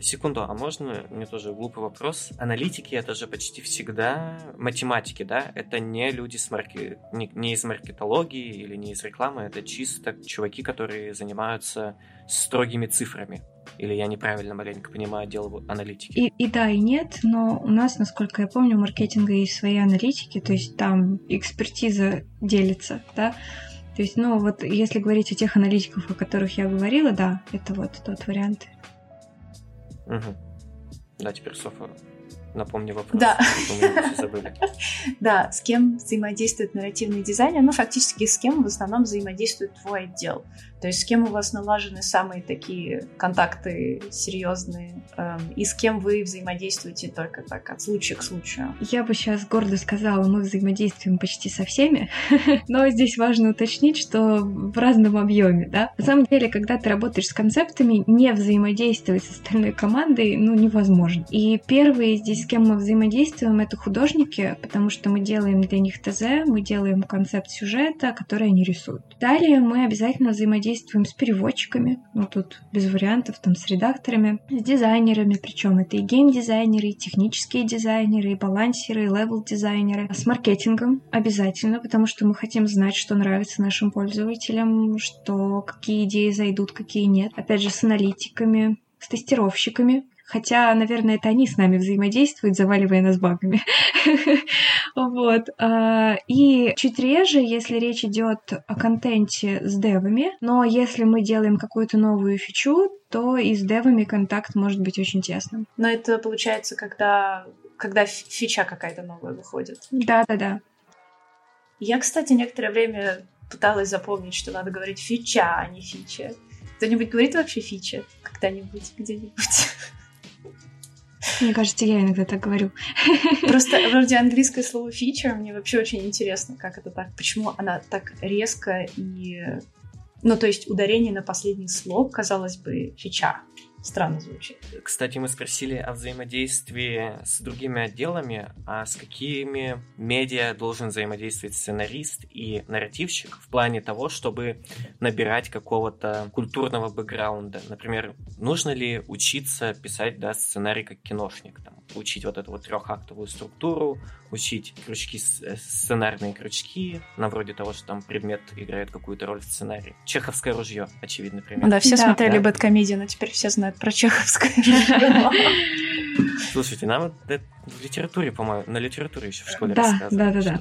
Секунду, а можно? Мне тоже глупый вопрос. Аналитики — это же почти всегда математики, да? Это не люди не из маркетологии или не из рекламы, это чисто чуваки, которые занимаются строгими цифрами. Или я неправильно маленько понимаю дело аналитики? И да, и нет, но у нас, насколько я помню, у маркетинга есть свои аналитики, то есть там экспертиза делится, да? То есть, если говорить о тех аналитиках, о которых я говорила, да, это вот тот вариант. Угу. Да, теперь Софа, напомни вопрос. Да. Да, с кем взаимодействует нарративный дизайнер? Фактически, с кем в основном взаимодействует твой отдел? То есть с кем у вас налажены самые такие контакты серьезные, и с кем вы взаимодействуете только так, от случая к случаю? Я бы сейчас гордо сказала, мы взаимодействуем почти со всеми, но здесь важно уточнить, что в разном объеме, да. На самом деле, когда ты работаешь с концептами, не взаимодействовать с остальной командой, невозможно. И первые здесь, с кем мы взаимодействуем, это художники, потому что мы делаем для них ТЗ, мы делаем концепт сюжета, который они рисуют. Далее мы обязательно взаимодействуем с переводчиками, тут без вариантов, с редакторами, с дизайнерами, причем это и гейм-дизайнеры, и технические дизайнеры, и балансеры, и левел-дизайнеры, с маркетингом обязательно, потому что мы хотим знать, что нравится нашим пользователям, что какие идеи зайдут, какие нет. Опять же, с аналитиками, с тестировщиками. Хотя, наверное, это они с нами взаимодействуют, заваливая нас багами. И чуть реже, если речь идет о контенте с девами, но если мы делаем какую-то новую фичу, то и с девами контакт может быть очень тесным. Но это получается, когда фича какая-то новая выходит. Да. Я, кстати, некоторое время пыталась запомнить, что надо говорить фича, а не фича. Кто-нибудь говорит вообще фича? Когда-нибудь, где-нибудь? Мне кажется, я иногда так говорю. Просто вроде английское слово «фича», мне вообще очень интересно, как это так, почему она так резко и... то есть ударение на последний слог, казалось бы, «фича». Странно звучит. Кстати, мы спросили о взаимодействии с другими отделами, а с какими медиа должен взаимодействовать сценарист и нарративщик в плане того, чтобы набирать какого-то культурного бэкграунда. Например, нужно ли учиться писать сценарий как киношник, учить эту трехактовую структуру, учить крючки, сценарные крючки, вроде того, что предмет играет какую-то роль в сценарии. Чеховское ружье, очевидный пример. Да, все смотрели Бэдкомедию, но теперь все знают про чеховское ружье. Слушайте, нам в литературе, по-моему, на литературе еще в школе рассказывали.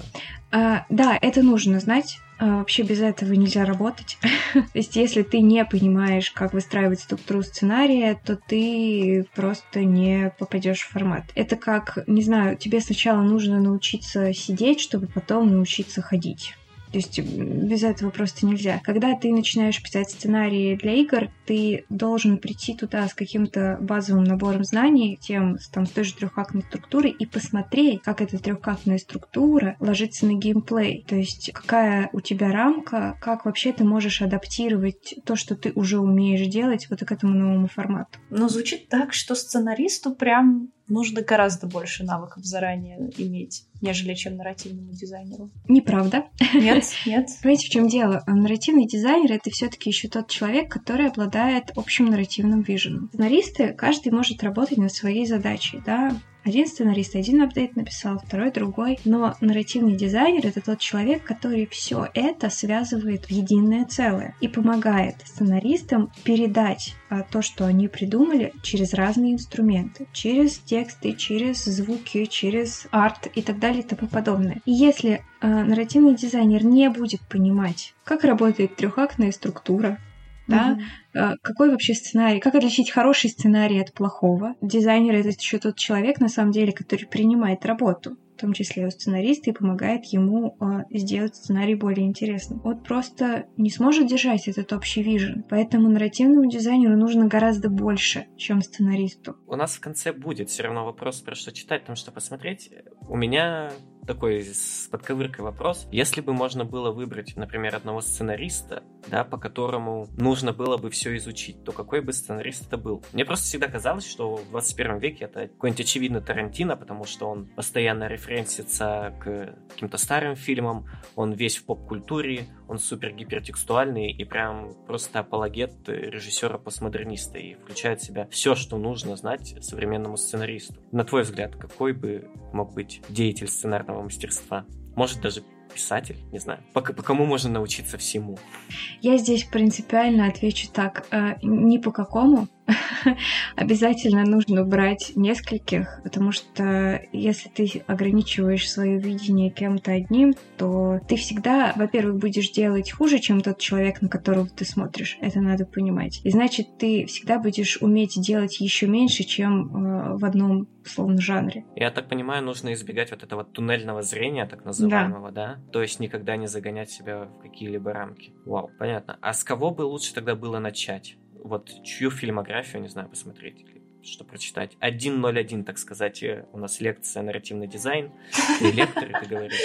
Да, это нужно знать. Вообще без этого нельзя работать. То есть если ты не понимаешь, как выстраивать структуру сценария, то ты просто не попадешь в формат. Это как, не знаю, тебе сначала нужно научиться сидеть, чтобы потом научиться ходить. То есть без этого просто нельзя. Когда ты начинаешь писать сценарии для игр, ты должен прийти туда с каким-то базовым набором знаний, с той же трехактной структурой, и посмотреть, как эта трехактная структура ложится на геймплей. То есть какая у тебя рамка, как вообще ты можешь адаптировать то, что ты уже умеешь делать, к этому новому формату. Но звучит так, что сценаристу прям... нужно гораздо больше навыков заранее иметь, нежели чем нарративному дизайнеру. Неправда. Нет. Понимаете, в чем дело? Нарративный дизайнер — это все-таки еще тот человек, который обладает общим нарративным виженом. Сценаристы, каждый может работать над своей задачей, да? Один сценарист один апдейт написал, второй другой. Но нарративный дизайнер — это тот человек, который все это связывает в единое целое и помогает сценаристам передать то, что они придумали, через разные инструменты, через тексты, через звуки, через арт и так далее и тому подобное. И если нарративный дизайнер не будет понимать, как работает трехактная структура, какой вообще сценарий, как отличить хороший сценарий от плохого. Дизайнер — это еще тот человек, на самом деле, который принимает работу, в том числе у сценариста, и помогает ему сделать сценарий более интересным. Просто не сможет держать этот общий вижен, поэтому нарративному дизайнеру нужно гораздо больше, чем сценаристу. У нас в конце будет все равно вопрос про что читать, потому что посмотреть. У меня такой с подковыркой вопрос. Если бы можно было выбрать, например, одного сценариста, по которому нужно было бы все изучить, то какой бы сценарист это был? Мне просто всегда казалось, что в 21 веке это какой-нибудь очевидно Тарантино, потому что он постоянно референсится к каким-то старым фильмам, он весь в поп-культуре, он супер-гипертекстуальный и прям просто апологет режиссера-постмодерниста и включает в себя все, что нужно знать современному сценаристу. На твой взгляд, какой бы мог быть деятель сценарного мастерства? Может, даже писатель, не знаю. По кому можно научиться всему? Я здесь принципиально отвечу так. Ни по какому. обязательно нужно брать нескольких, потому что если ты ограничиваешь свое видение кем-то одним, то ты всегда, во-первых, будешь делать хуже, чем тот человек, на которого ты смотришь. Это надо понимать. И значит, ты всегда будешь уметь делать еще меньше, чем в одном условно жанре. Я так понимаю, нужно избегать вот этого туннельного зрения, так называемого, да? То есть никогда не загонять себя в какие-либо рамки. Вау, понятно. А с кого бы лучше тогда было начать? Вот чью фильмографию, не знаю, посмотреть или что прочитать. 101, так сказать, у нас лекция «Нарративный дизайн». Ты лектор, ты говоришь.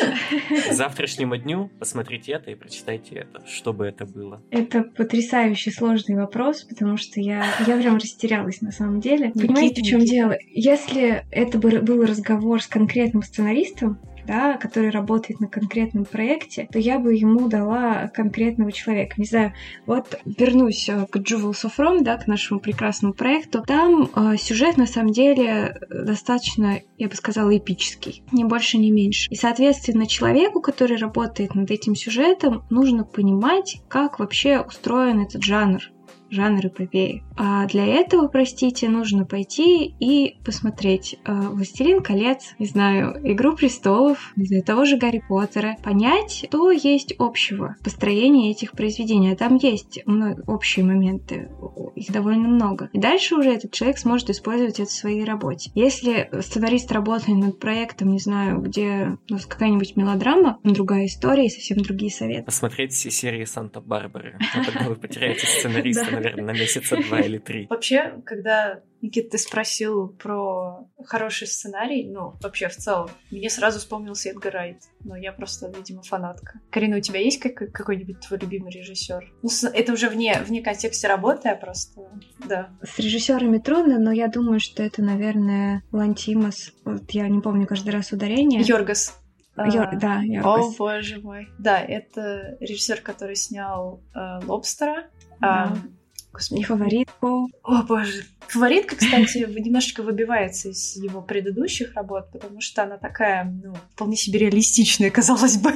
К завтрашнему дню посмотрите это и прочитайте это. Что бы это было? Это потрясающе сложный вопрос, потому что я прям растерялась на самом деле. Понимаете, в чем дело? Если это был разговор с конкретным сценаристом, да, который работает на конкретном проекте, то я бы ему дала конкретного человека. Не знаю, вот вернусь к Jewels of Rome, да, к нашему прекрасному проекту. Там сюжет, на самом деле, достаточно, я бы сказала, эпический. Ни больше, ни меньше. И, соответственно, человеку, который работает над этим сюжетом, нужно понимать, как вообще устроен этот жанр эпопеи. А для этого, простите, нужно пойти и посмотреть «Властелин колец», не знаю, «Игру престолов», для того же «Гарри Поттера», понять, что есть общего в построении этих произведений. А там есть общие моменты, их довольно много. И дальше уже этот человек сможет использовать это в своей работе. Если сценарист работает над проектом, не знаю, где какая-нибудь мелодрама, другая история и совсем другие советы. Посмотреть все серии «Санта-Барбары», тогда вы потеряете сценариста, наверное, на месяца 2 или 3. Вообще, когда, Никита, ты спросил про хороший сценарий, вообще в целом, мне сразу вспомнился Эдгар Райт. Но я просто, видимо, фанатка. Карина, у тебя есть какой-нибудь твой любимый режиссер? Это уже вне контекста работы, а просто, да. С режиссерами трудно, но я думаю, что это, наверное, Лантимос. Вот я не помню каждый раз ударение. Йоргос. Да, Йоргос. О, боже мой. Да, это режиссер, который снял «Лобстера». Да. Господи, «Фаворитку». О, боже. «Фаворитка», кстати, немножечко выбивается из его предыдущих работ, потому что она такая, вполне себе реалистичная, казалось бы.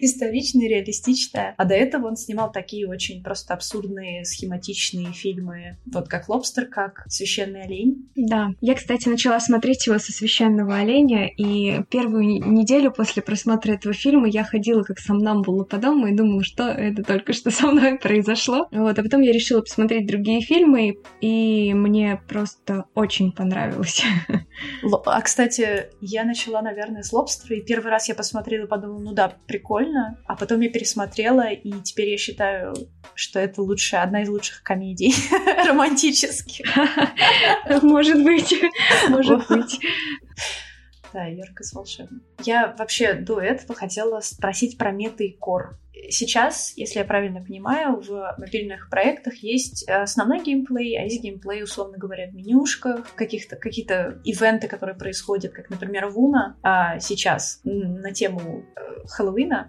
Историчная, реалистичная. А до этого он снимал такие очень просто абсурдные, схематичные фильмы, вот как «Лобстер», как «Священный олень». Да. Я, кстати, начала смотреть его со «Священного оленя», и первую неделю после просмотра этого фильма я ходила как сомнамбула по дому и думала, что это только что со мной произошло. Вот. А потом я решила посмотреть другие фильмы, и мне просто очень понравилось. А, кстати, я начала, наверное, с «Лобстера», и первый раз я посмотрела и подумала, да, прикольно, а потом я пересмотрела, и теперь я считаю, что это одна из лучших комедий романтических. Может быть. Да, Йоргос волшебный. Я вообще до этого хотела спросить про мета и кор. Сейчас, если я правильно понимаю, в мобильных проектах есть основной геймплей, а есть геймплей, условно говоря, в менюшках, какие-то ивенты, которые происходят, как, например, в Уна сейчас на тему Хэллоуина.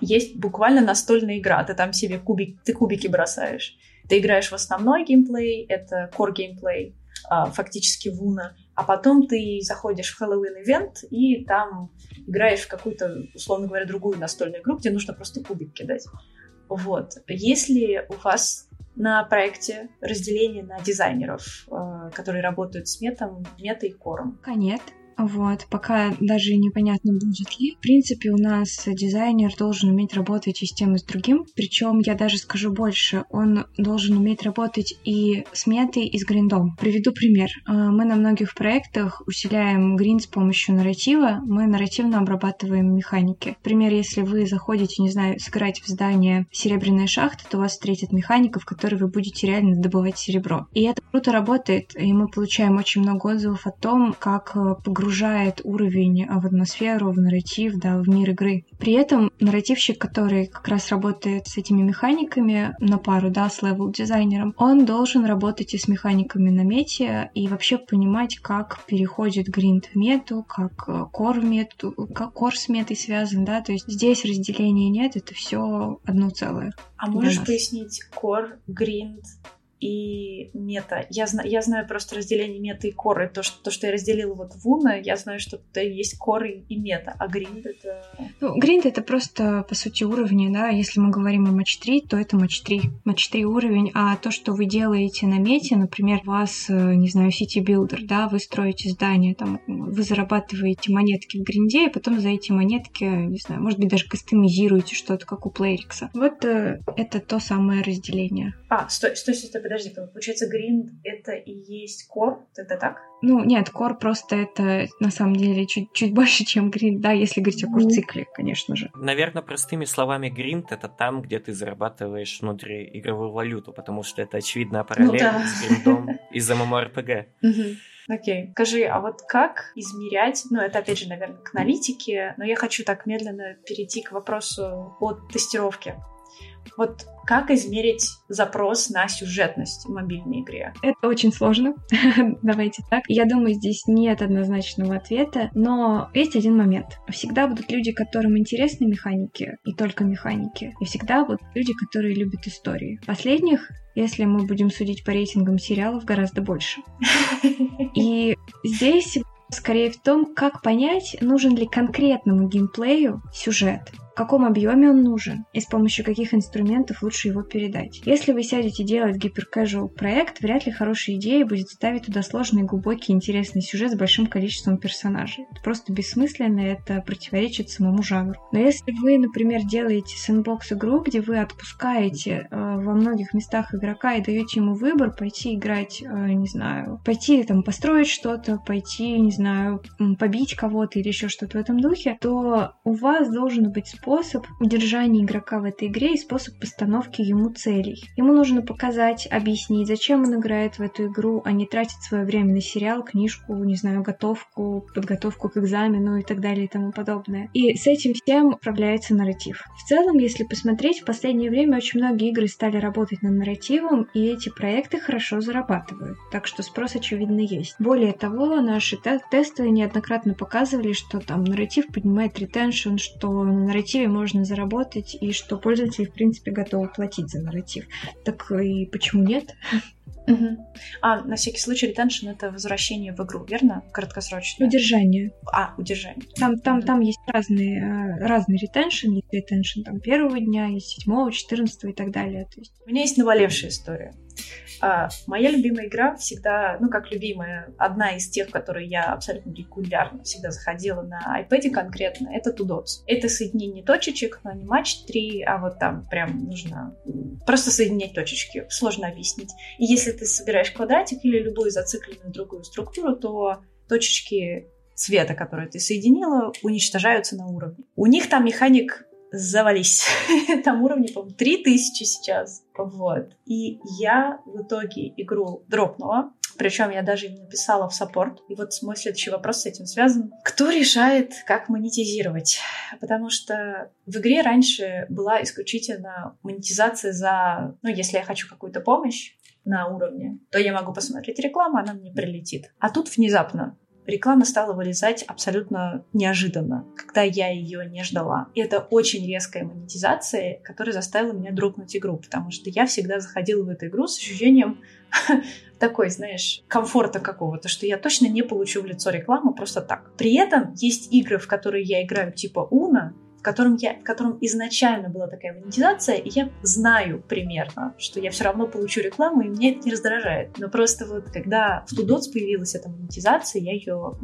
Есть буквально настольная игра, ты там себе кубики бросаешь. Ты играешь в основной геймплей, это кор-геймплей, фактически в Уна. А потом ты заходишь в Хэллоуин-ивент и там играешь в какую-то, условно говоря, другую настольную игру, где нужно просто кубик кидать. Вот. Если у вас на проекте разделение на дизайнеров, которые работают с метой и кором? Пока нет. Вот, пока даже непонятно, будет ли. В принципе, у нас дизайнер должен уметь работать и с тем, и с другим. Причем, я даже скажу больше, он должен уметь работать и с метой, и с гриндом. Приведу пример. Мы на многих проектах усиляем гринд с помощью нарратива. Мы нарративно обрабатываем механики. Например, если вы заходите, не знаю, сыграть в здание «Серебряная шахта», то вас встретят механиков, в которые вы будете реально добывать серебро. И это круто работает, и мы получаем очень много отзывов о том, как погружает уровень в атмосферу, в нарратив, да, в мир игры. При этом нарративщик, который как раз работает с этими механиками на пару, да, с левел-дизайнером, он должен работать и с механиками на мете, и вообще понимать, как переходит гринд в мету, как кор в мету, как кор с метой связан, да, то есть здесь разделения нет, это все одно целое. А можешь пояснить кор, гринд, и мета. Я знаю просто разделение меты и коры. То, что я разделила вот в Uno, я знаю, что есть коры и мета. А гринд — это... Ну, гринд — это просто, по сути, уровни, да. Если мы говорим о матч 3, то это матч 3. Матч 3 уровень. А то, что вы делаете на мете, например, у вас, не знаю, сити-билдер, да, вы строите здание, там, вы зарабатываете монетки в гринде, и потом за эти монетки, не знаю, может быть, даже кастомизируете что-то, как у Playrix. Вот это то самое разделение. А, стой, подожди, получается, гринд — это и есть кор, тогда так? Ну, нет, кор просто это, на самом деле, чуть больше, чем гринд, да, если говорить о курс-цикле, конечно же. Наверное, простыми словами, гринд — это там, где ты зарабатываешь внутриигровую валюту, потому что это, очевидно, параллель с гриндом из MMORPG. Окей. Скажи, а вот как измерять, ну, это, опять же, наверное, к аналитике, но я хочу так медленно перейти к вопросу о тестировке. Вот как измерить запрос на сюжетность в мобильной игре? Это очень сложно, давайте так. Я думаю, здесь нет однозначного ответа, но есть один момент. Всегда будут люди, которым интересны механики, и только механики. И всегда будут люди, которые любят истории. Последних, если мы будем судить по рейтингам сериалов, гораздо больше. И здесь скорее в том, как понять, нужен ли конкретному геймплею сюжет. В каком объеме он нужен и с помощью каких инструментов лучше его передать. Если вы сядете делать гиперкэжуал проект, вряд ли хорошей идеей будет ставить туда сложный, глубокий, интересный сюжет с большим количеством персонажей. Это просто бессмысленно, это противоречит самому жанру. Но если вы, например, делаете сэндбокс-игру, где вы отпускаете во многих местах игрока и даете ему выбор пойти играть, не знаю, пойти там построить что-то, пойти, не знаю, побить кого-то или еще что-то в этом духе, то у вас должен быть способ удержания игрока в этой игре и способ постановки ему целей. Ему нужно показать, объяснить, зачем он играет в эту игру, а не тратить свое время на сериал, книжку, не знаю, готовку, подготовку к экзамену и так далее и тому подобное. И с этим всем управляется нарратив. В целом, если посмотреть, в последнее время очень многие игры стали работать над нарративом, и эти проекты хорошо зарабатывают. Так что спрос, очевидно, есть. Более того, наши тесты неоднократно показывали, что там нарратив поднимает ретеншн, что нарратив можно заработать, и что пользователи, в принципе, готовы платить за нарратив. Так и почему нет? А, на всякий случай, ретеншн — это возвращение в игру, верно? Краткосрочное. Удержание. А, удержание. Там есть разные ретеншн. Есть ретеншн там первого дня, есть 7-го, 14-го и так далее. То есть... У меня есть наболевшая история. Моя любимая игра всегда, ну как любимая, одна из тех, которые я абсолютно регулярно всегда заходила на iPad конкретно, это Tudotsu. Это соединение точечек, но не матч 3, а вот там прям нужно просто соединять точечки, сложно объяснить. И если ты собираешь квадратик или любую зацикленную другую структуру, то точечки цвета, которые ты соединила, уничтожаются на уровне. У них там механик... Завались. Там уровни, по-моему, 3000 сейчас. Вот. И я в итоге игру дропнула. Причем я даже им написала в саппорт. И вот мой следующий вопрос с этим связан. Кто решает, как монетизировать? Потому что в игре раньше была исключительно монетизация за... Ну, если я хочу какую-то помощь на уровне, то я могу посмотреть рекламу, она мне прилетит. А тут внезапно реклама стала вылезать абсолютно неожиданно, когда я ее не ждала. И это очень резкая монетизация, которая заставила меня дропнуть игру, потому что я всегда заходила в эту игру с ощущением такой, знаешь, комфорта какого-то, что я точно не получу в лицо рекламу просто так. При этом есть игры, в которые я играю типа Uno, в котором изначально была такая монетизация, и я знаю примерно, что я все равно получу рекламу, и меня это не раздражает. Но просто вот когда в Tudotsu появилась эта монетизация, я ее,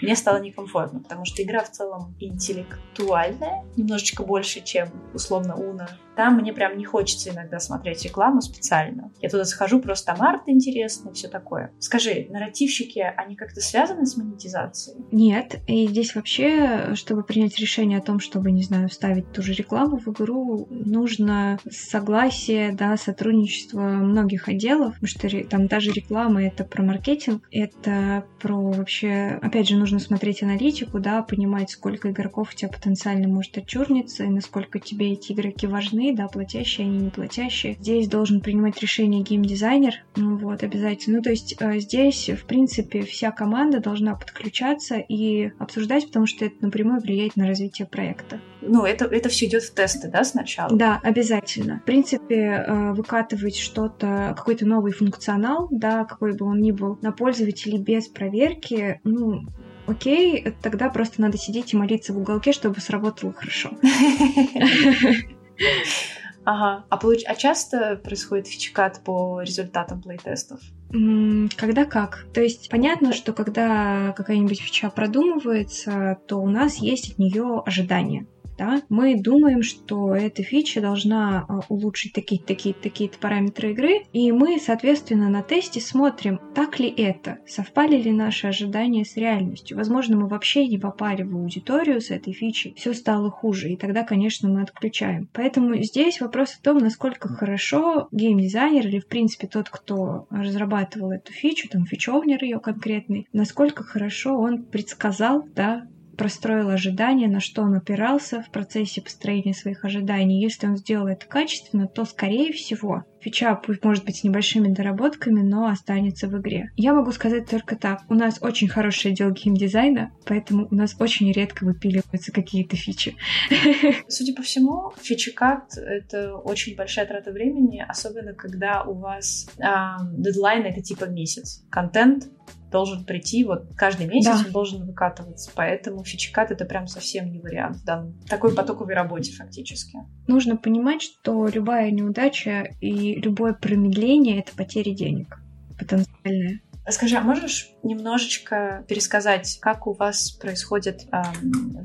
мне стало некомфортно, потому что игра в целом интеллектуальная, немножечко больше, чем условно Uno. Там мне прям не хочется иногда смотреть рекламу специально. Я туда захожу, просто там арт интересный, все такое. Скажи, нарративщики, они как-то связаны с монетизацией? Нет, и здесь вообще, чтобы принять решение о том, чтобы, не знаю, вставить ту же рекламу в игру, нужно согласие, да, сотрудничество многих отделов, потому что там даже реклама — это про маркетинг, это про вообще... Опять же, нужно смотреть аналитику, да, понимать, сколько игроков у тебя потенциально может отчурниться, и насколько тебе эти игроки важны, да, платящие, они не платящие. Здесь должен принимать решение геймдизайнер, вот, обязательно. Ну, то есть здесь, в принципе, вся команда должна подключаться и обсуждать, потому что это напрямую влияет на развитие проекта. ну, это все идет в тесты, да, сначала? Да, обязательно. В принципе, выкатывать что-то, какой-то новый функционал, да, какой бы он ни был, на пользователей без проверки, ну, окей, тогда просто надо сидеть и молиться в уголке, чтобы сработало хорошо. Ага. А часто происходит фичекат по результатам плей-тестов? Когда как. То есть понятно, что когда какая-нибудь фича продумывается, то у нас есть от нее ожидания. Да? Мы думаем, что эта фича должна улучшить такие-то параметры игры, и мы, соответственно, на тесте смотрим, так ли это, совпали ли наши ожидания с реальностью. Возможно, мы вообще не попали в аудиторию с этой фичей, все стало хуже, и тогда, конечно, мы отключаем. Поэтому здесь вопрос о том, насколько хорошо геймдизайнер или, в принципе, тот, кто разрабатывал эту фичу, там, фичовнер ее конкретный, насколько хорошо он предсказал, да, простроил ожидания, на что он опирался в процессе построения своих ожиданий. Если он сделал это качественно, то, скорее всего, фича, пусть может быть с небольшими доработками, но останется в игре. Я могу сказать только так. У нас очень хороший отдел геймдизайна, поэтому у нас очень редко выпиливаются какие-то фичи. Судя по всему, фичекат — это очень большая трата времени, особенно когда у вас дедлайн — это типа месяц. Контент должен прийти, вот каждый месяц он должен выкатываться, поэтому фичекат — это прям совсем не вариант, да, такой потоковой работе фактически. Нужно понимать, что любая неудача и любое промедление — это потери денег потенциальные. Скажи, а можешь немножечко пересказать, как у вас происходит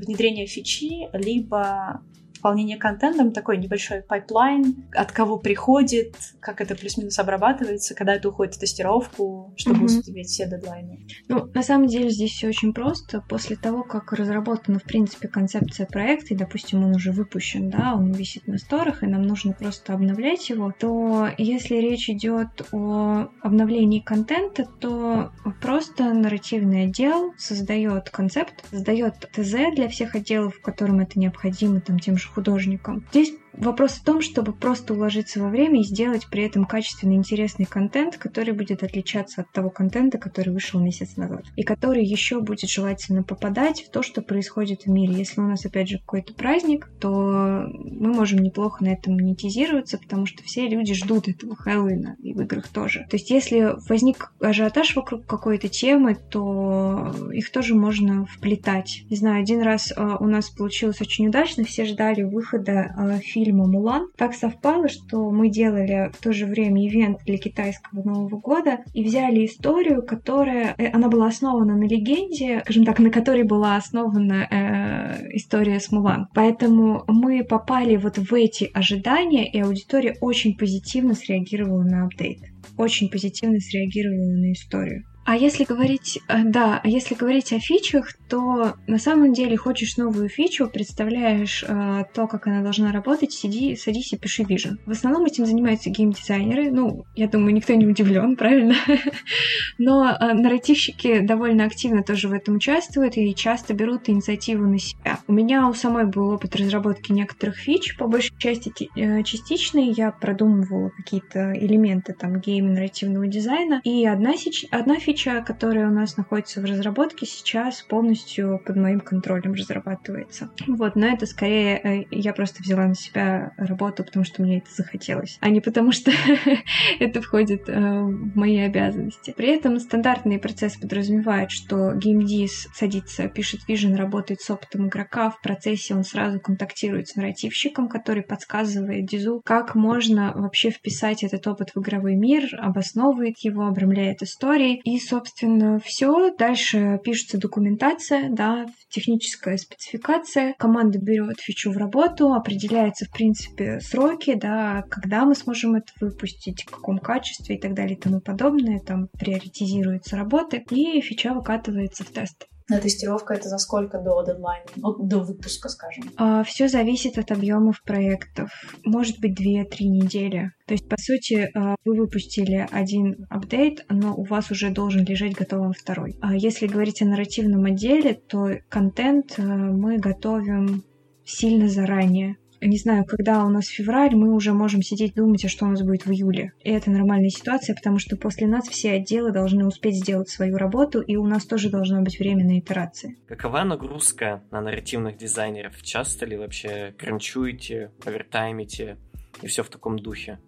внедрение фичи, либо выполнение контентом, такой небольшой пайплайн, от кого приходит, как это плюс-минус обрабатывается, когда это уходит в тестировку, чтобы успеть все дедлайны? Ну, на самом деле здесь все очень просто. После того, как разработана, в принципе, концепция проекта, и, допустим, он уже выпущен, да, он висит на сторах, и нам нужно просто обновлять его, то если речь идет о обновлении контента, то просто нарративный отдел создает концепт, создает ТЗ для всех отделов, которым это необходимо, там, тем же художником. Здесь вопрос в том, чтобы просто уложиться во время и сделать при этом качественный, интересный контент, который будет отличаться от того контента, который вышел месяц назад, и который еще будет желательно попадать в то, что происходит в мире. Если у нас, опять же, какой-то праздник, то мы можем неплохо на этом монетизироваться, потому что все люди ждут этого Хэллоуина, и в играх тоже. То есть, если возник ажиотаж вокруг какой-то темы, то их тоже можно вплетать. Не знаю, один раз у нас получилось очень удачно, все ждали выхода фильма «Мулан». Так совпало, что мы делали в то же время ивент для китайского Нового года и взяли историю, которая... Она была основана на легенде, скажем так, на которой была основана история с «Мулан». Поэтому мы попали вот в эти ожидания, и аудитория очень позитивно среагировала на апдейт, очень позитивно среагировала на историю. А если говорить, да, если говорить о фичах, то на самом деле хочешь новую фичу, представляешь то, как она должна работать, садись и пиши вижен. В основном этим занимаются геймдизайнеры, ну, я думаю, никто не удивлен, правильно? Но нарративщики довольно активно тоже в этом участвуют и часто берут инициативу на себя. У меня у самой был опыт разработки некоторых фич, по большей части частичные, я продумывала какие-то элементы там гейм-нарративного дизайна, и одна фича, которая у нас находится в разработке, сейчас полностью под моим контролем разрабатывается. Вот, но это скорее я просто взяла на себя работу, потому что мне это захотелось, а не потому что это входит в мои обязанности. При этом стандартный процесс подразумевает, что геймдиз садится, пишет вижен, работает с опытом игрока, в процессе он сразу контактирует с нарративщиком, который подсказывает дизу, как можно вообще вписать этот опыт в игровой мир, обосновывает его, обрамляет историей, и, собственно, все. Дальше пишется документация, да, техническая спецификация. Команда берет фичу в работу, определяются, в принципе, сроки, да, когда мы сможем это выпустить, в каком качестве и так далее и тому подобное. Там приоритизируются работы, и фича выкатывается в тест. На тестировка это за сколько до дедлайна? Ну, до выпуска, скажем. Все зависит от объемов проектов. Может быть, 2-3 недели. То есть, по сути, вы выпустили один апдейт, но у вас уже должен лежать готовым второй. А если говорить о нарративном отделе, то контент мы готовим сильно заранее. не знаю, когда у нас февраль, мы уже можем сидеть думать, а что у нас будет в июле. И это нормальная ситуация, потому что после нас все отделы должны успеть сделать свою работу, и у нас тоже должно быть время на итерации. Какова нагрузка на нарративных дизайнеров? Часто ли вообще кранчуете, овертаймите и все в таком духе?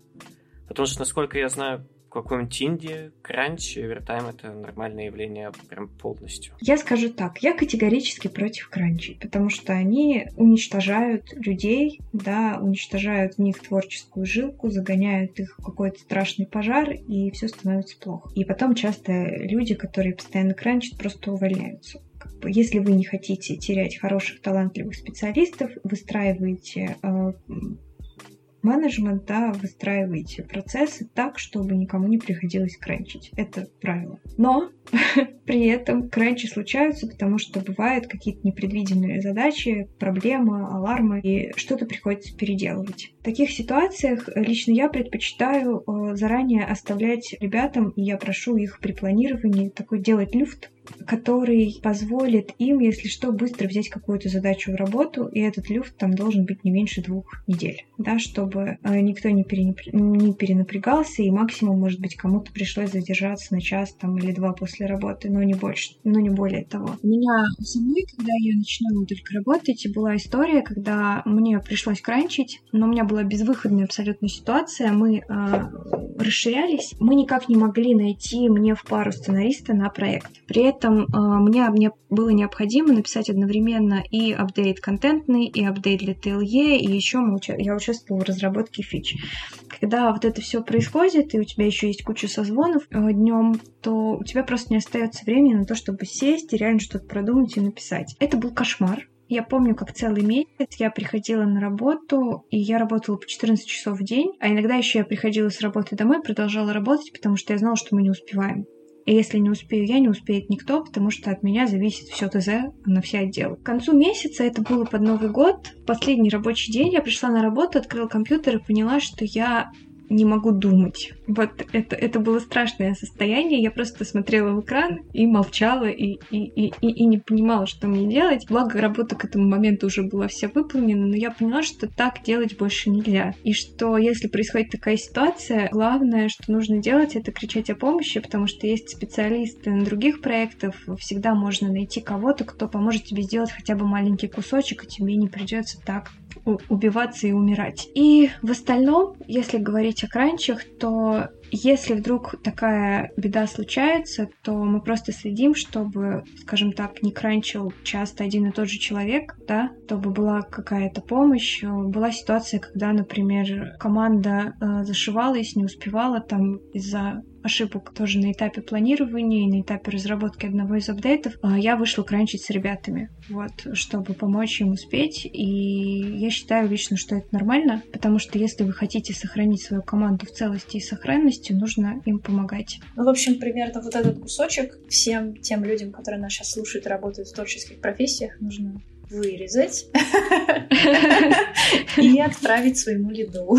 Потому что, насколько я знаю, в каком-нибудь инди кранч и овертайм — это нормальное явление прям полностью. Я скажу так, я категорически против кранчей, потому что они уничтожают людей, да, уничтожают в них творческую жилку, загоняют их в какой-то страшный пожар, и все становится плохо. И потом часто люди, которые постоянно кранчат, просто увольняются. Если вы не хотите терять хороших, талантливых специалистов, выстраиваете менеджмент, да, выстраиваете процессы так, чтобы никому не приходилось кранчить. Это правило. Но при этом кранчи случаются, потому что бывают какие-то непредвиденные задачи, проблемы, алармы, и что-то приходится переделывать. В таких ситуациях лично я предпочитаю заранее оставлять ребятам, и я прошу их при планировании такой делать люфт, который позволит им, если что, быстро взять какую-то задачу в работу, и этот люфт там должен быть не меньше 2 недель, да, чтобы никто не перенапрягался, и максимум, может быть, кому-то пришлось задержаться на час там, или 2 после работы, но не больше, но не более того. У меня самой, когда я начинала только работать, была история, когда мне пришлось кранчить, но у меня была безвыходная абсолютно ситуация, мы расширялись, мы никак не могли найти мне в пару сценариста на проект. При этом мне было необходимо написать одновременно и апдейт контентный, и апдейт для ТЛЕ, и еще я участвовала в разработке фич. Когда вот это все происходит, и у тебя еще есть куча созвонов днем, то у тебя просто не остается времени на то, чтобы сесть и реально что-то продумать и написать. Это был кошмар. Я помню, как целый месяц я приходила на работу, и я работала по 14 часов в день, а иногда еще я приходила с работы домой, продолжала работать, потому что я знала, что мы не успеваем. И если не успею я, не успеет никто, потому что от меня зависит все ТЗ на все отделы. К концу месяца, это было под Новый год, последний рабочий день, я пришла на работу, открыла компьютер и поняла, что я не могу думать. Вот это было страшное состояние. Я просто смотрела в экран и молчала, и не понимала, что мне делать. Благо, работа к этому моменту уже была вся выполнена, но я поняла, что так делать больше нельзя. И что, если происходит такая ситуация, главное, что нужно делать, это кричать о помощи, потому что есть специалисты на других проектах, всегда можно найти кого-то, кто поможет тебе сделать хотя бы маленький кусочек, и тебе не придется так убиваться и умирать. И в остальном, если говорить о кранчах, то если вдруг такая беда случается, то мы просто следим, чтобы, скажем так, не кранчил часто один и тот же человек, да, чтобы была какая-то помощь. Была ситуация, когда, например, команда зашивалась, не успевала там из-за ошибок тоже на этапе планирования и на этапе разработки одного из апдейтов, я вышла кранчить с ребятами, вот, чтобы помочь им успеть, и я считаю лично, что это нормально, потому что если вы хотите сохранить свою команду в целости и сохранности, нужно им помогать. Ну, в общем, примерно вот этот кусочек всем тем людям, которые нас сейчас слушают и работают в творческих профессиях, нужно вырезать и отправить своему лиду.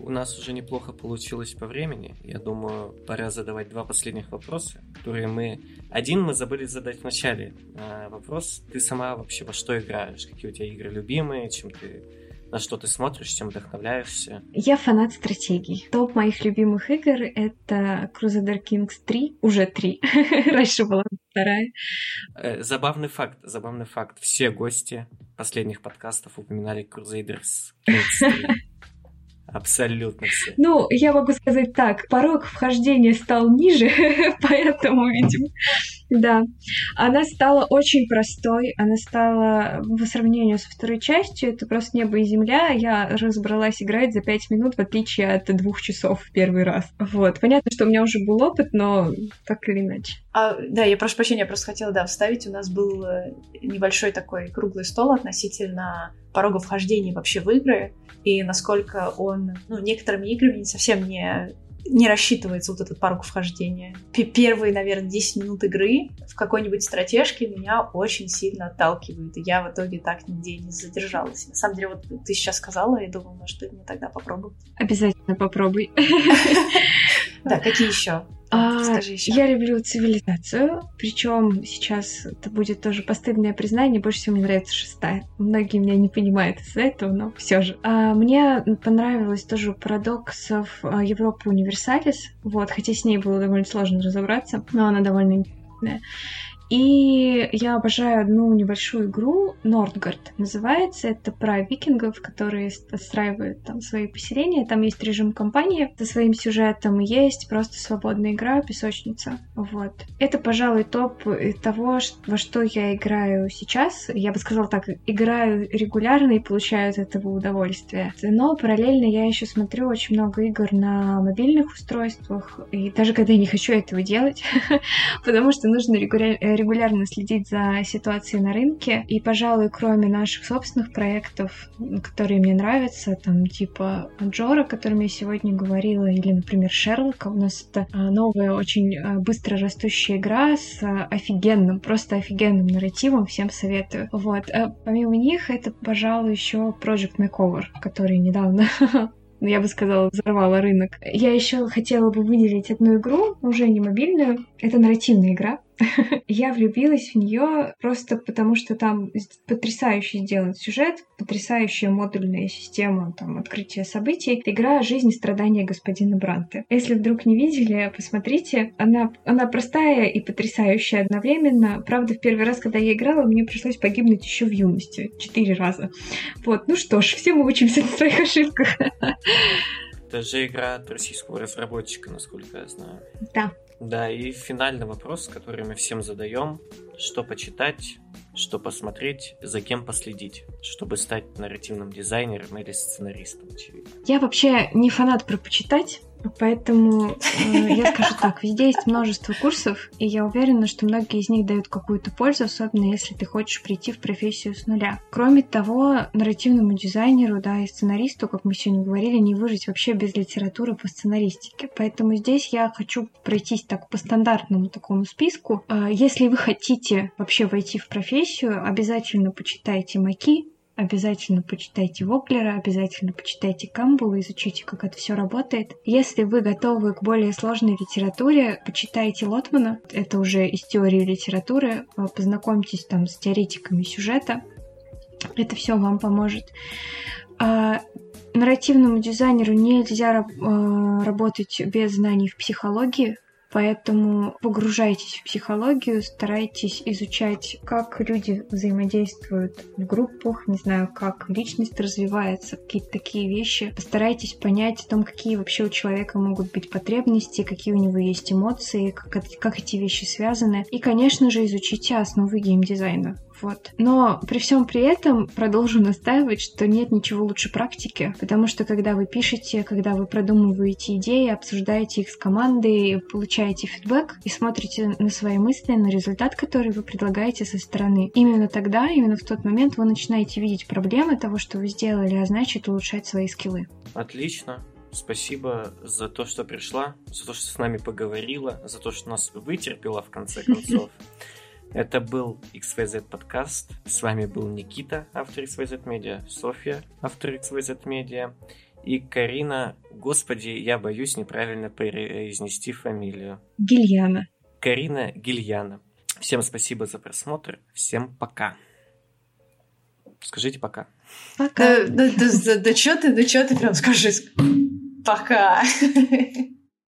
У нас уже неплохо получилось по времени. Я думаю, пора задавать 2 последних вопроса, которые мы... Один мы забыли задать в начале. Вопрос, ты сама вообще во что играешь? Какие у тебя игры любимые? Чем ты... На что ты смотришь, чем вдохновляешься? Я фанат стратегий. Топ моих любимых игр — это Crusader Kings 3. Уже 3. Раньше была 2. Забавный факт. Все гости последних подкастов упоминали Crusader Kings 3. Абсолютно все. Ну, я могу сказать так, порог вхождения стал ниже, поэтому, видимо, да. Она стала очень простой, она стала, по сравнению со второй частью, это просто небо и земля, я разобралась играть за 5 минут, в отличие от 2 часов в первый раз. Вот, понятно, что у меня уже был опыт, но так или иначе. Да, я прошу прощения, я просто хотела, вставить, у нас был небольшой такой круглый стол относительно порога вхождения вообще в игры, и насколько он, некоторыми играми совсем не рассчитывается вот этот порог вхождения. Первые, наверное, 10 минут игры в какой-нибудь стратежке меня очень сильно отталкивают, и я в итоге так нигде не задержалась. На самом деле, вот ты сейчас сказала, и думала, что мне тогда попробовать. Обязательно попробуй. Да, какие еще? Скажи еще. Я люблю цивилизацию, причем сейчас это будет тоже постыдное признание, больше всего мне нравится 6. Многие меня не понимают из-за этого, но все же. Мне понравилось тоже парадоксов Европа Универсалис, вот, хотя с ней было довольно сложно разобраться, но она довольно интересная. И я обожаю одну небольшую игру, Нордгард называется, это про викингов, которые отстраивают там свои поселения, там есть режим кампании со своим сюжетом, есть просто свободная игра, песочница, вот. Это, пожалуй, топ того, во что я играю сейчас, я бы сказала так, играю регулярно и получаю от этого удовольствие, но параллельно я еще смотрю очень много игр на мобильных устройствах, и даже когда я не хочу этого делать, потому что нужно регулярно следить за ситуацией на рынке. И, пожалуй, кроме наших собственных проектов, которые мне нравятся, там типа Джора, о котором я сегодня говорила, или, например, Шерлока, у нас это новая, очень быстро растущая игра с офигенным, просто офигенным нарративом, всем советую. Вот. А помимо них, это, пожалуй, еще Project Makeover, который недавно... я бы сказала, взорвала рынок. Я еще хотела бы выделить одну игру, уже не мобильную. Это нарративная игра. Я влюбилась в нее просто потому, что там потрясающе сделан сюжет, потрясающая модульная система там, открытия событий. Это игра «Жизнь и страдания господина Бранта». Если вдруг не видели, посмотрите. Она простая и потрясающая одновременно. Правда, в первый раз, когда я играла, мне пришлось погибнуть еще в юности. 4 раза. Вот, ну что ж, все мы учимся на своих ошибках. Это же игра от российского разработчика, насколько я знаю. Да. Да, и финальный вопрос, который мы всем задаем. Что почитать, что посмотреть, за кем последить, чтобы стать нарративным дизайнером или сценаристом, очевидно. Я вообще не фанат про почитать, поэтому я скажу так. Везде есть множество курсов, и я уверена, что многие из них дают какую-то пользу, особенно если ты хочешь прийти в профессию с нуля. Кроме того, нарративному дизайнеру, да, и сценаристу, как мы сегодня говорили, не выжить вообще без литературы по сценаристике. Поэтому здесь я хочу пройтись так по стандартному такому списку. Если вы хотите вообще войти в профессию, обязательно почитайте Маки, обязательно почитайте Воклера, обязательно почитайте Камбула, изучите, как это все работает. Если вы готовы к более сложной литературе, почитайте Лотмана, это уже из теории литературы, познакомьтесь там с теоретиками сюжета, это все вам поможет. Нарративному дизайнеру нельзя работать без знаний в психологии, поэтому погружайтесь в психологию, старайтесь изучать, как люди взаимодействуют в группах, не знаю, как личность развивается, какие-то такие вещи. Постарайтесь понять о том, какие вообще у человека могут быть потребности, какие у него есть эмоции, как эти вещи связаны. И, конечно же, изучите основы геймдизайна. Вот. Но при всем при этом продолжу настаивать, что нет ничего лучше практики, потому что когда вы пишете, когда вы продумываете идеи, обсуждаете их с командой, получаете фидбэк и смотрите на свои мысли, на результат, который вы предлагаете со стороны, именно тогда, именно в тот момент вы начинаете видеть проблемы того, что вы сделали, а значит улучшать свои скиллы. Отлично. Спасибо за то, что пришла, за то, что с нами поговорила, за то, что нас вытерпела в конце концов. Это был XYZ подкаст. С вами был Никита, автор XYZ Media, Софья, автор XYZ Media, и Карина, господи, я боюсь неправильно произнести фамилию. Гильяна. Карина Гильяна. Всем спасибо за просмотр. Всем пока. Скажите пока. Пока. Да чё ты прям скажи. Пока.